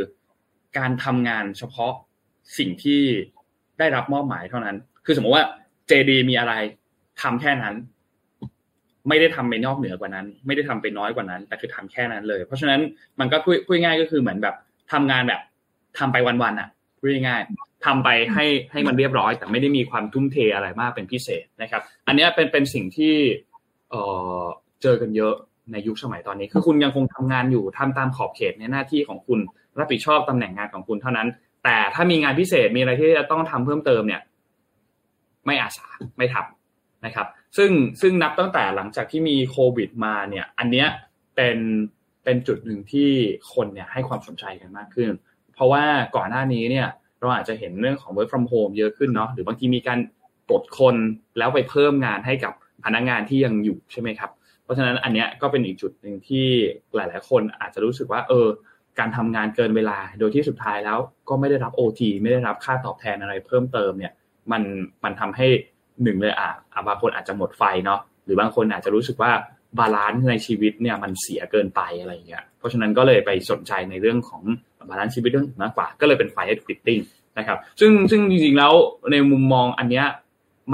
การทำงานเฉพาะสิ่งที่ได้รับมอบหมายเท่านั้นคือสมมติว่า JD มีอะไรทำแค่นั้นไม่ได้ทำไปนอกเหนือกว่านั้นไม่ได้ทำไปน้อยกว่านั้นแต่คือทำแค่นั้นเลยเพราะฉะนั้นมันก็พูดง่ายก็คือเหมือนแบบทำงานแบบทำไปวันๆอ่ะพูดง่ายทำไปให้มันเรียบร้อยแต่ไม่ได้มีความทุ่มเทอะไรมากเป็นพิเศษนะครับอันนี้เป็นสิ่งที่เจอกันเยอะในยุคสมัยตอนนี้คือคุณยังคงทำงานอยู่ทำตามขอบเขตในหน้าที่ของคุณรับผิดชอบตำแหน่งงานของคุณเท่านั้นแต่ถ้ามีงานพิเศษมีอะไรที่จะต้องทำเพิ่มเติมเนี่ยไม่อาสาไม่ทำนะครับซึ่งนับตั้งแต่หลังจากที่มีโควิดมาเนี่ยอันเนี้ยเป็นจุดหนึ่งที่คนเนี่ยให้ความสนใจกันมากขึ้นเพราะว่าก่อนหน้านี้เนี่ยเราอาจจะเห็นเรื่องของ work from home เยอะขึ้นเนาะหรือบางทีมีการปลดคนแล้วไปเพิ่มงานให้กับพนักงานที่ยังอยู่ใช่ไหมครับ ราะฉะนั้นอันเนี้ยก็เป็นอีกจุดนึงที่หลายๆคนอาจจะรู้สึกว่าการทำงานเกินเวลาโดยที่สุดท้ายแล้วก็ไม่ได้รับ OT ไม่ได้รับค่าตอบแทนอะไรเพิ่มเติมเนี่ยมันทำให้หนึ่งเลยบางคนอาจจะหมดไฟเนาะหรือบางคนอาจจะรู้สึกว่าบาลานซ์ในชีวิตเนี่ยมันเสียเกินไปอะไรอย่างเงี้ยเพราะฉะนั้นก็เลยไปสนใจในเรื่องของบาลานซ์ชีวิตเรื่องมากกว่าก็เลยเป็น Quiet Quitting นะครับซึ่งจริงๆแล้วในมุมมองอันเนี้ย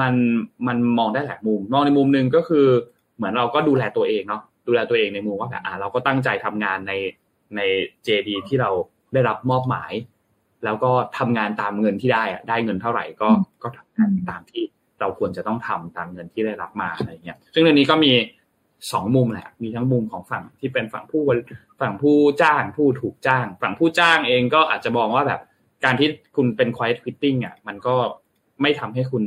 มันมองได้หลายมุมมองในมุมนึงก็คือเหมือนเราก็ดูแลตัวเองเนาะดูแลตัวเองในมุมว่าแบบเราก็ตั้งใจทำงานใน JD ที่เราได้รับมอบหมายแล้วก็ทำงานตามเงินที่ได้เงินเท่าไหร่ก็ทำงานตามที่เราควรจะต้องทำตามเงินที่ได้รับมาอะไรเงี้ยซึ่งเรื่องนี้ก็มี2มุมแหละมีทั้งมุมของฝั่งที่เป็นฝั่งผู้จ้างผู้ถูกจ้างฝั่งผู้จ้างเองก็อาจจะมองว่าแบบการที่คุณเป็น Quiet Quitting อ่ะมันก็ไม่ทำให้คุณ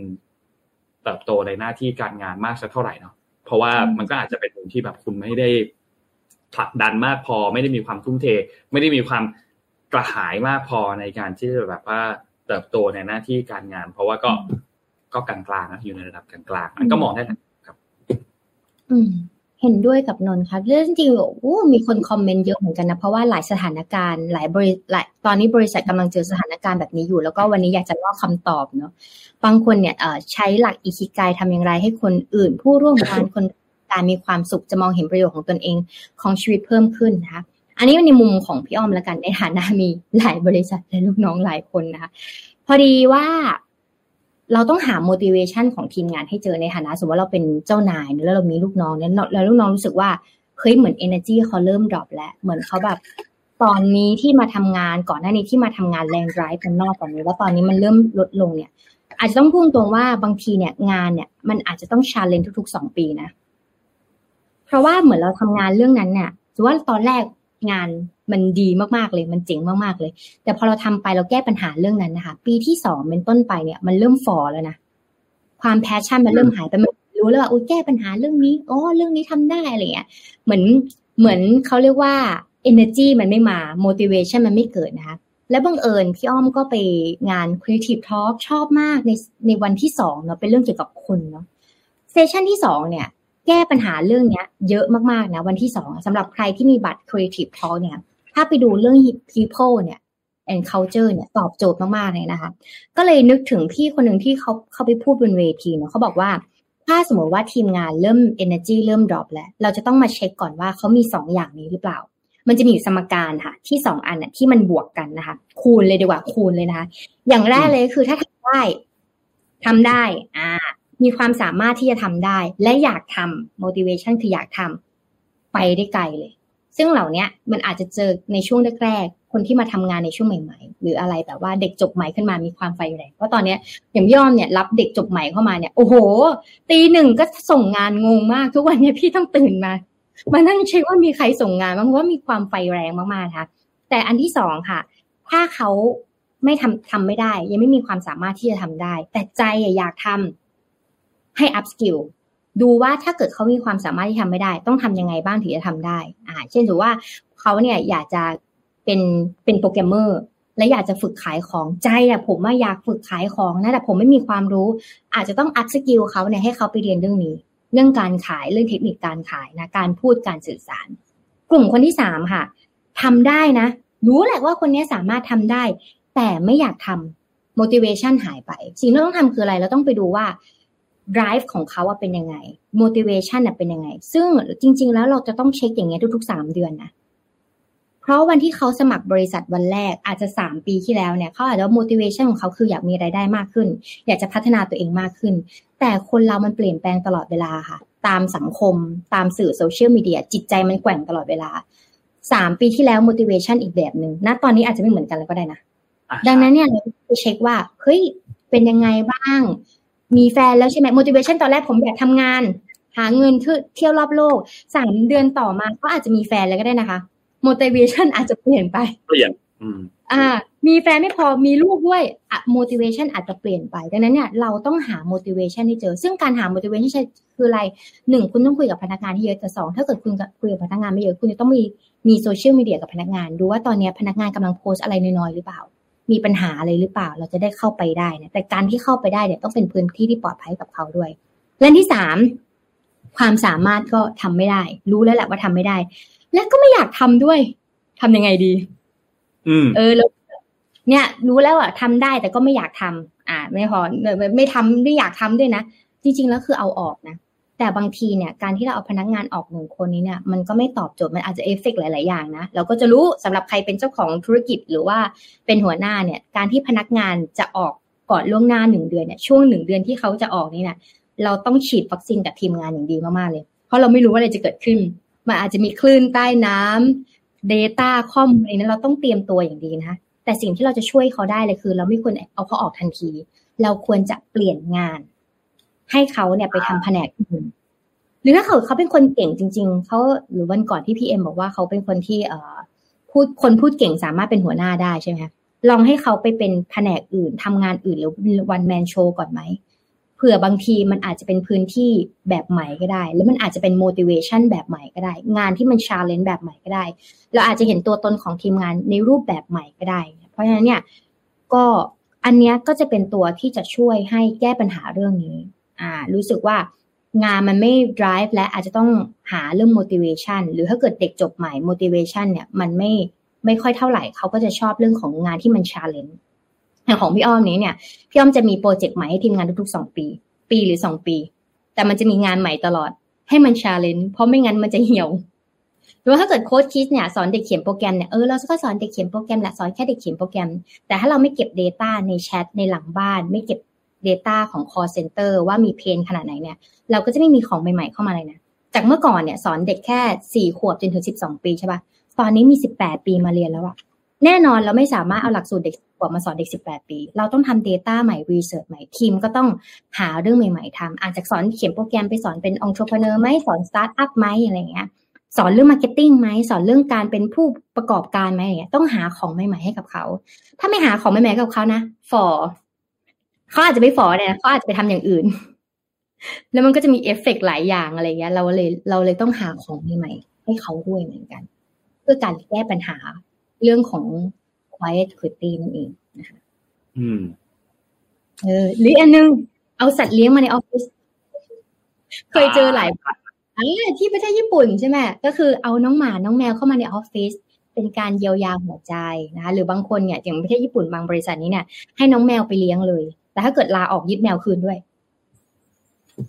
เติบโตในหน้าที่การงานมากสักเท่าไหร่เนาะเพราะว่ามันก็อาจจะเป็นมุมที่แบบคุณไม่ได้ผลักดันมากพอไม่ได้มีความทุ่มเทไม่ได้มีความกระหายมากพอในการที่จะแบบว่าเติบโตในหน้าที่การงานเพราะว่าก็กลางๆนะอยู่ในระดับกลางๆมันก็มองได้นะครับเห็นด้วยกับนนท์ครับเรื่องจริงๆมีคนคอมเมนต์เยอะเหมือนกันนะเพราะว่าหลายสถานการณ์หลายตอนนี้บริษัทกำลังเจอสถานการณ์แบบนี้อยู่แล้วก็วันนี้อยากจะลอกคำตอบเนาะบางคนเนี่ยใช้หลักอิคิกายทำอย่างไรให้คนอื่นผู้ร่วมงานคนการมีความสุขจะมองเห็นประโยชน์ของตนเองของชีวิตเพิ่มขึ้นนะคะอันนี้ในมุมของพี่อ้อมละกันในฐานะมีหลายบริษัทและลูกน้องหลายคนนะคะพอดีว่าเราต้องหา motivation ของทีมงานให้เจอในฐานะสมมติว่าเราเป็นเจ้านายแล้วเรามีลูกน้องเนี่ยแล้วลูกน้องรู้สึกว่าเฮ้ยเหมือน energy เขาเริ่มดรอปแล้วเหมือนเขาแบบตอนนี้ที่มาทำงานก่อนหน้านี้ที่มาทำงานแรง drive มันนอกกว่านี้แล้วตอนนี้มันเริ่มลดลงเนี่ยอาจจะต้องพูดตรงว่าบางทีเนี่ยงานเนี่ยมันอาจจะต้อง challenge ทุกๆ2ปีนะเพราะว่าเหมือนเราทำงานเรื่องนั้นเนี่ยถือว่าตอนแรกงานมันดีมากๆเลยมันเจ๋งมากๆเลยแต่พอเราทำไปเราแก้ปัญหาเรื่องนั้นนะคะปีที่2เป็นต้นไปเนี่ยมันเริ่มฝ่อแล้วนะความแพชชั่นมันเริ่มหายไปมันรู้แล้วว่าแก้ปัญหาเรื่องนี้เรื่องนี้ทำได้อะไรเงี้ยเหมือนเขาเรียกว่า energy มันไม่มา motivation มันไม่เกิดนะคะและบังเอิญพี่อ้อมก็ไปงาน creative talk ชอบมากในวันที่2เนาะเป็นเรื่องเกี่ยวกับคนเนาะเซสชั่นที่2เนี่ยแก้ปัญหาเรื่องนี้เยอะมากๆนะวันที่2สำหรับใครที่มีบัตร Creative Talk เนี่ยถ้าไปดูเรื่อง People เนี่ย and Culture เนี่ยตอบโจทย์มากๆเลยนะคะก็เลยนึกถึงพี่คนหนึ่งที่เขาไปพูดบนเวทีเนาะเขาบอกว่าถ้าสมมติว่าทีมงานเริ่ม energy เริ่ม drop แล้วเราจะต้องมาเช็คก่อนว่าเขามี2อย่างนี้หรือเปล่ามันจะมีอยู่สมการค่ะที่2อันน่ะที่มันบวกกันนะคะคูณเลยดีกว่าคูณเลยนะคะอย่างแรกเลยคือถ้าทำได้มีความสามารถที่จะทำได้และอยากทำ motivation คืออยากทำไปได้ไกลเลยซึ่งเหล่านี้มันอาจจะเจอในช่วงแรกๆคนที่มาทำงานในช่วงใหม่ๆหรืออะไรแบบว่าเด็กจบใหม่ขึ้นมามีความไฟแรงเพราะตอนนี้อย่างย่อมเนี่ยรับเด็กจบใหม่เข้ามาเนี่ยโอ้โห 1:00 นก็ส่งงานงงมากทุกวันเนี่ยพี่ต้องตื่นมานั่งเช็คว่ามีใครส่งงานบ้างเพราะว่ามีความไฟแรงมากๆค่ะแต่อันที่2ค่ะถ้าเขาไม่ทำไม่ได้ยังไม่มีความสามารถที่จะทำได้แต่ใจอยากทำให้ up skill ดูว่าถ้าเกิดเขามีความสามารถที่ทำไม่ได้ต้องทำยังไงบ้างถึงจะทำได้เช่นถือว่าเขาเนี่ยอยากจะเป็นโปรแกรมเมอร์และอยากจะฝึกขายของใจผมว่าอยากฝึกขายของนะแต่ผมไม่มีความรู้อาจจะต้อง up skill เขาเนี่ยให้เขาไปเรียนเรื่องนี้เรื่องการขายเรื่องเทคนิคการขายนะการพูดการสื่อสารกลุ่มคนที่3ค่ะทำได้นะรู้แหละว่าคนนี้สามารถทำได้แต่ไม่อยากทำ motivation หายไปสิ่งที่ต้องทำคืออะไรเราต้องไปดูว่าdrive ของเขาว่าเป็นยังไง motivation น่ะเป็นยังไงซึ่งจริงๆแล้วเราจะต้องเช็คอย่างเงี้ยทุกๆ3เดือนนะเพราะวันที่เขาสมัครบริษัทวันแรกอาจจะ3ปีที่แล้วเนี่ยเขาอาจจะ motivation ของเขาคืออยากมีรายได้มากขึ้นอยากจะพัฒนาตัวเองมากขึ้นแต่คนเรามันเปลี่ยนแปลงตลอดเวลาค่ะตามสังคมตามสื่อโซเชียลมีเดียจิตใจมันแกว่งตลอดเวลา3ปีที่แล้ว motivation อีกแบบนึงณตอนนี้อาจจะไม่เหมือนกันแล้วก็ได้นะดังนั้นเนี่ยเราไปเช็คว่าเฮ้ยเป็นยังไงบ้างมีแฟนแล้วใช่ไหม motivation ตอนแรกผมอยากทำงานหาเงินเที่ยวรอบโลก3เดือนต่อมาก็อาจจะมีแฟนแล้วก็ได้นะคะ motivation อาจจะเปลี่ยนไปมีแฟนไม่พอมีลูกด้วยmotivation อาจจะเปลี่ยนไปดังนั้นเนี่ยเราต้องหา motivation ให้เจอซึ่งการหา motivation คืออะไร1คุณต้องคุยกับพนักงานที่เยอะแต่2ถ้าเกิดคุณคุยกับพนักงานไม่เยอะคุณจะต้องมีโซเชียลมีเดียกับพนักงานดูว่าตอนนี้พนักงานกำลังโพสอะไรน้อยๆหรือเปล่ามีปัญหาอะไรหรือเปล่าเราจะได้เข้าไปได้นะแต่การที่เข้าไปได้เนี่ยต้องเป็นพื้นที่ที่ปลอดภัยกับเขาด้วยและที่3 ความสามารถก็ทำไม่ได้รู้แล้วแหละว่าทำไม่ได้และก็ไม่อยากทำด้วยทำยังไงดีเราเนี่ยรู้แล้วอ่ะทำได้แต่ก็ไม่อยากทำไม่พอไม่ทำไม่อยากทำด้วยนะจริงๆแล้วคือเอาออกนะแต่บางทีเนี่ยการที่เราเอาพนักงานออกหนึ่งคนนี้เนี่ยมันก็ไม่ตอบโจทย์มันอาจจะเอฟเฟกต์หลายๆอย่างนะเราก็จะรู้สำหรับใครเป็นเจ้าของธุรกิจหรือว่าเป็นหัวหน้าเนี่ยการที่พนักงานจะออกก่อนล่วงหน้า1เดือนเนี่ยช่วง1เดือนที่เขาจะออกนี่นะเราต้องฉีดวัคซีนกับทีมงานอย่างดีมากๆเลยเพราะเราไม่รู้ว่าอะไรจะเกิดขึ้นมันอาจจะมีคลื่นใต้น้ำ data ข้อมูลอะไรนั้นเราต้องเตรียมตัวอย่างดีนะคะแต่สิ่งที่เราจะช่วยเขาได้เลยคือเราไม่ควรเอาเขาออกทันทีเราควรจะเปลี่ยนงานให้เขาเนี่ยไปทำแผนกอื่นหรือถ้าเขาเป็นคนเก่งจริงๆเขาหรือวันก่อนที่พี่เอ็มบอกว่าเขาเป็นคนที่พูดเก่งสามารถเป็นหัวหน้าได้ใช่ไหมคะลองให้เขาไปเป็นแผนกอื่นทำงานอื่นหรือวันแมนโชว์ก่อนไหมเผื่อบางทีมันอาจจะเป็นพื้นที่แบบใหม่ก็ได้แล้วมันอาจจะเป็น motivation แบบใหม่ก็ได้งานที่มัน challenge แบบใหม่ก็ได้เราอาจจะเห็นตัวตนของทีมงานในรูปแบบใหม่ก็ได้เพราะฉะนั้นเนี่ยก็อันเนี้ยก็จะเป็นตัวที่จะช่วยให้แก้ปัญหาเรื่องนี้รู้สึกว่างานมันไม่ drive และอาจจะต้องหาเรื่อง motivation หรือถ้าเกิดเด็กจบใหม่ motivation เนี่ยมันไม่ค่อยเท่าไหร่เขาก็จะชอบเรื่องของงานที่มัน challenge อย่างของพี่อ้อมนี้เนี่ยพี่อ้อมจะมีโปรเจกต์ใหม่ให้ทีมงานทุกๆ2ปีหรือ2ปีแต่มันจะมีงานใหม่ตลอดให้มัน challenge เพราะไม่งั้นมันจะเหี่ยวหรือว่าถ้าเกิดโค้ชคิดเนี่ยสอนเด็กเขียนโปรแกรมเนี่ยเราก็สอนเด็กเขียนโปรแกรมแหละสอนแค่เด็กเขียนโปรแกรมแต่ถ้าเราไม่เก็บ data ในแชทในหลังบ้านไม่เก็บdata ของ call center ว่ามีเพนขนาดไหนเนี่ยเราก็จะไม่มีของใหม่ๆเข้ามาเลยนะจากเมื่อก่อนเนี่ยสอนเด็กแค่4ขวบจนถึง12ปีใช่ป่ะตอนนี้มี18ปีมาเรียนแล้วอ่ะแน่นอนเราไม่สามารถเอาหลักสูตรเด็กขวบมาสอนเด็ก18ปีเราต้องทำ data ใหม่ research ใหม่ทีมก็ต้องหาเรื่องใหม่ๆทำอาจจะสอนเขียนโปรแกรมไปสอนเป็น entrepreneur มั้ยสอน startup มั้ยอะไรอย่างเงี้ยสอนเรื่อง marketing มั้ยสอนเรื่องการเป็นผู้ประกอบการมั้ยอย่างเงี้ยต้องหาของใหม่ๆให้กับเขาถ้าไม่หาของใหม่ๆกับเขานะเขาอาจจะไม่ฟอร์เนี่ยเขาอาจจะไปทำอย่างอื่นแล้วมันก็จะมีเอฟเฟกต์หลายอย่างอะไรเงี้ยเราเลยต้องหาของใหม่ๆให้เขาด้วยเหมือนกันเพื่อการแก้ปัญหาเรื่องของ Quiet Quitting นั่นเองนะคะหรืออันนึงเอาสัตว์เลี้ยงมาในออฟฟิศเคยเจอหลายคนที่ประเทศญี่ปุ่นใช่ไหมก็คือเอาน้องหมาน้องแมวเข้ามาในออฟฟิศเป็นการเยียวยาหัวใจนะคะหรือบางคนเนี่ยอย่างประเทศญี่ปุ่นบางบริษัทนี้เนี่ยให้น้องแมวไปเลี้ยงเลยแต่ถ้าเกิดลาออกยึดแมวคืนด้วย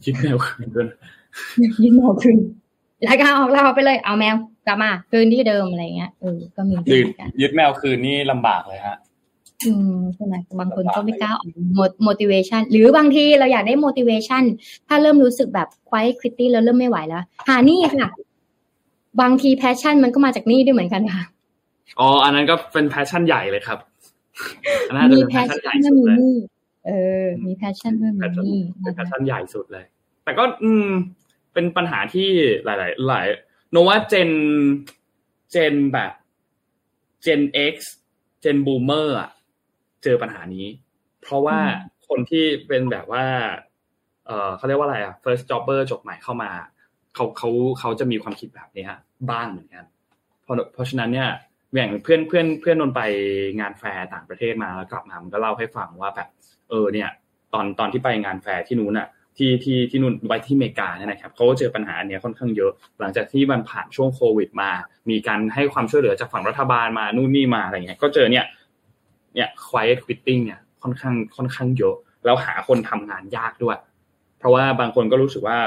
ยึดแมวคืนแล้วก็ออกลาออกไปเลยเอาแมวกลับมาคืนที่เดิมอะไรเงี้ยก็มียึดแมวคืนนี่ลำบากเลยฮะใช่ไหมบางคนก็ไม่กล้าออก motivation หรือบางทีเราอยากได้ motivation ถ้าเริ่มรู้สึกแบบ quiet quitting แล้วเริ่มไม่ไหวแล้วหานี่ค่ะบางที passion มันก็มาจากนี่ด้วยเหมือนกันค่ะอ๋ออันนั้นก็เป็น passion ใหญ่เลยครับมี passion ก็มีนี่มีแพชชั่นด้วยมันนี่เป็นแพชชั่นใหญ่สุดเลยแต่ก็เป็นปัญหาที่หลายโนว่าเจนแบบเจน X เจนบูมเมอร์อ่ะเจอปัญหานี้เพราะว่าคนที่เป็นแบบว่าเขาเรียกว่าอะไรอ่ะ first jobber จบใหม่เข้ามาเขาจะมีความคิดแบบนี้ฮะบ้างเหมือนกันเพราะฉะนั้นเนี่ยอย่างเพื่อนนนไปงานแฟร์ต่างประเทศมาแล้วกลับมามันก็เล่าให้ฟังว่าแบบเนี่ยตอนที่ไปงานแฟร์ที่นู้นน่ะที่นู่นไปที่อเมริกาเนี่ยนะครับเขาก็เจอปัญหาอันเนี้ยค่อนข้างเยอะหลังจากที่มันผ่านช่วงโควิดมามีการให้ความช่วยเหลือจากฝั่งรัฐบาลมานู่นนี่มาอะไรเงี้ยก็เจอเนี่ย quiet quitting เนี่ยค่อนข้างเยอะแล้วหาคนทำงานยากด้วยเพราะว่าบางคนก็รู้สึกว่า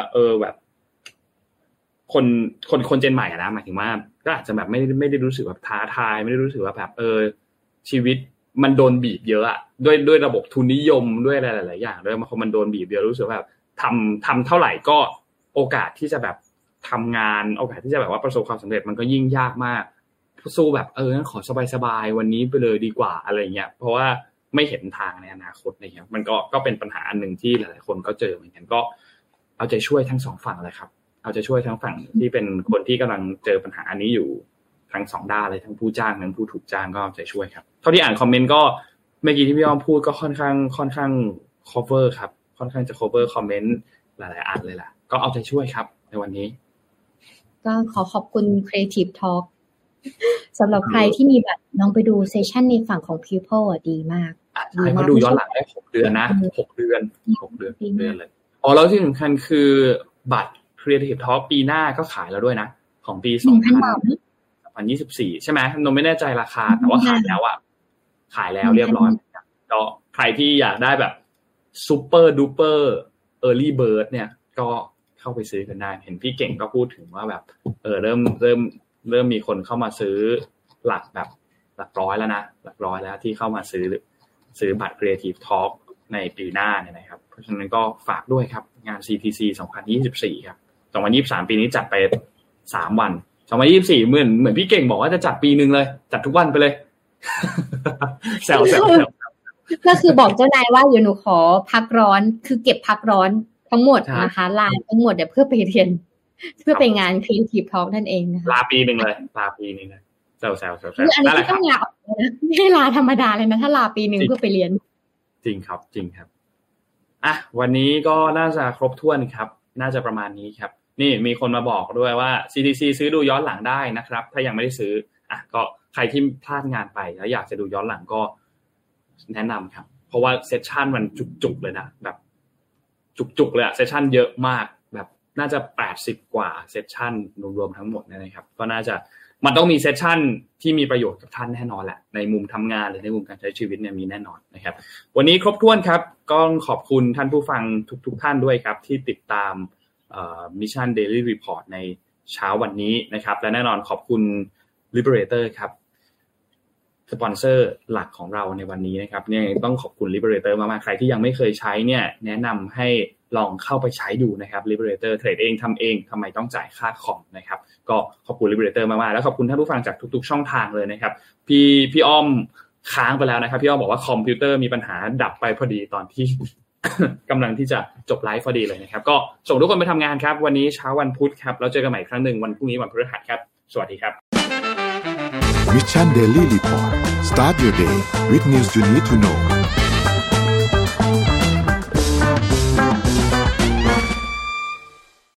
แบบคนเจนใหม่นะหมายถึงว่าก็อาจจะแบบไม่ได้รู้สึกแบบท้าทายไม่ได้รู้สึกว่าแบบชีวิตมันโดนบีบเยอะอะด้วยระบบทุนนิยมด้วยหลายๆอย่างด้วยบางคนมันโดนบีบเยอะรู้สึกแบบทำเท่าไหร่ก็โอกาสที่จะแบบทำงานโอกาสที่จะแบบว่าประสบความสำเร็จมันก็ยิ่งยากมากสู้แบบงั้นขอสบายๆวันนี้ไปเลยดีกว่าอะไรเงี้ยเพราะว่าไม่เห็นทางในอนาคตอะไรเงี้ยมันก็เป็นปัญหาอันนึงที่หลายๆคนก็เจอเหมือนกันก็เอาใจช่วยทั้งสองฝั่งเลยครับเอาใจช่วยทั้งฝั่งที่เป็นคนที่กำลังเจอปัญหาอันนี้อยู่ทั้งสองด้านเลยทั้งผู้จ้างทั้งผู้ถูกจ้างก็เอาใจช่วยครับเท่าที่อ่านคอมเมนต์ก็เมื่อกี้ที่พี่อ้อมพูดก็ค่อนข้าง cover ครับค่อนข้างจะ cover คอมเมนต์หลายๆอันเลยล่ะก็เอาใจช่วยครับในวันนี้ก็ขอขอบคุณ Creative Talk สำหรับใครที่มีแบบลองไปดูเซสชั่นในฝั่งของ People อ่ะดีมากดีมากดูย้อนหลังได้6เดือนนะ6เดือนเลยอ๋อแล้วที่สำคัญคือบัตร Creative Talk ปีหน้าก็ขายแล้วด้วยนะของปี2024ใช่ไหมนนไม่แน่ใจราคาแต่ว่าขายแล้วเรียบร้อยก็ใครที่อยากได้แบบ Super Duper Early Bird เนี่ยก็เข้าไปซื้อกันได้เห็นพี่เก่งก็พูดถึงว่าแบบเริ่มมีคนเข้ามาซื้อหลักแบบหลักร้อยแล้วนะหลักร้อยแล้วที่เข้ามาซื้อบัตร Creative Talk ในปีหน้าเนี่ยนะครับเพราะฉะนั้นก็ฝากด้วยครับงาน CTC 2024ครับ2023ปีนี้จัดไป3วัน2024เหมือนพี่เก่งบอกว่าจะจัดปีนึงเลยจัดทุกวันไปเลยแซวๆก็คือบอกเจ้านายว่าอยู่หนูขอพักร้อนคือเก็บพักร้อนทั้งหมดนะคะลาทั้งหมดเนี่ยเพื่อไปเรียนเพื่อไปงาน Creative Talk นั่นเองนะคะลาปีนึงเลยแซวคืออันนี้ก็ต้องลาออกนะไม่ได้ลาธรรมดาเลยนะถ้าลาปีนึงเพื่อไปเรียนจริงครับอ่ะวันนี้ก็น่าจะครบถ้วนครับน่าจะประมาณนี้ครับนี่มีคนมาบอกด้วยว่า CTC ซื้อดูย้อนหลังได้นะครับถ้ายังไม่ได้ซื้ออ่ะก็ใครที่พลาดงานไปแล้วอยากจะดูย้อนหลังก็แนะนำครับเพราะว่าเซสชั่นมันจุกๆเลยนะแบบจุกๆเลยอะเซสชั่นเยอะมากแบบน่าจะ80กว่าเซสชั่นรวมๆทั้งหมดนะครับก็น่าจะมันต้องมีเซสชั่นที่มีประโยชน์กับท่านแน่นอนแหละในมุมทำงานหรือในมุมการใช้ชีวิตเนี่ยมีแน่นอนนะครับวันนี้ครบถ้วนครับก็ขอบคุณท่านผู้ฟังทุกท่านด้วยครับที่ติดตามMission Daily Report ในเช้าวันนี้นะครับและแน่นอนขอบคุณ Liberator ครับสปอนเซอร์หลักของเราในวันนี้นะครับเนี่ยต้องขอบคุณ Liberator มากๆใครที่ยังไม่เคยใช้เนี่ยแนะนำให้ลองเข้าไปใช้ดูนะครับ Liberator เทรดเองทำเองทำไมต้องจ่ายค่าคอมนะครับก็ขอบคุณ Liberator มากๆแล้วขอบคุณท่านผู้ฟังจากทุกๆช่องทางเลยนะครับพี่อ้อมค้างไปแล้วนะครับพี่อ้อมบอกว่าคอมพิวเตอร์มีปัญหาดับไปพอดีตอนที่ กำลังที่จะจบไลฟ์พอดีเลยนะครับก็ส่งทุกคนไปทำงานครับวันนี้เช้าวันพุธครับแล้วเจอกันใหม่ครั้งนึงวันพรุ่งนี้วันพฤหัสครับสวัสดีครับ Mission Daily Report Start your day with news you need to know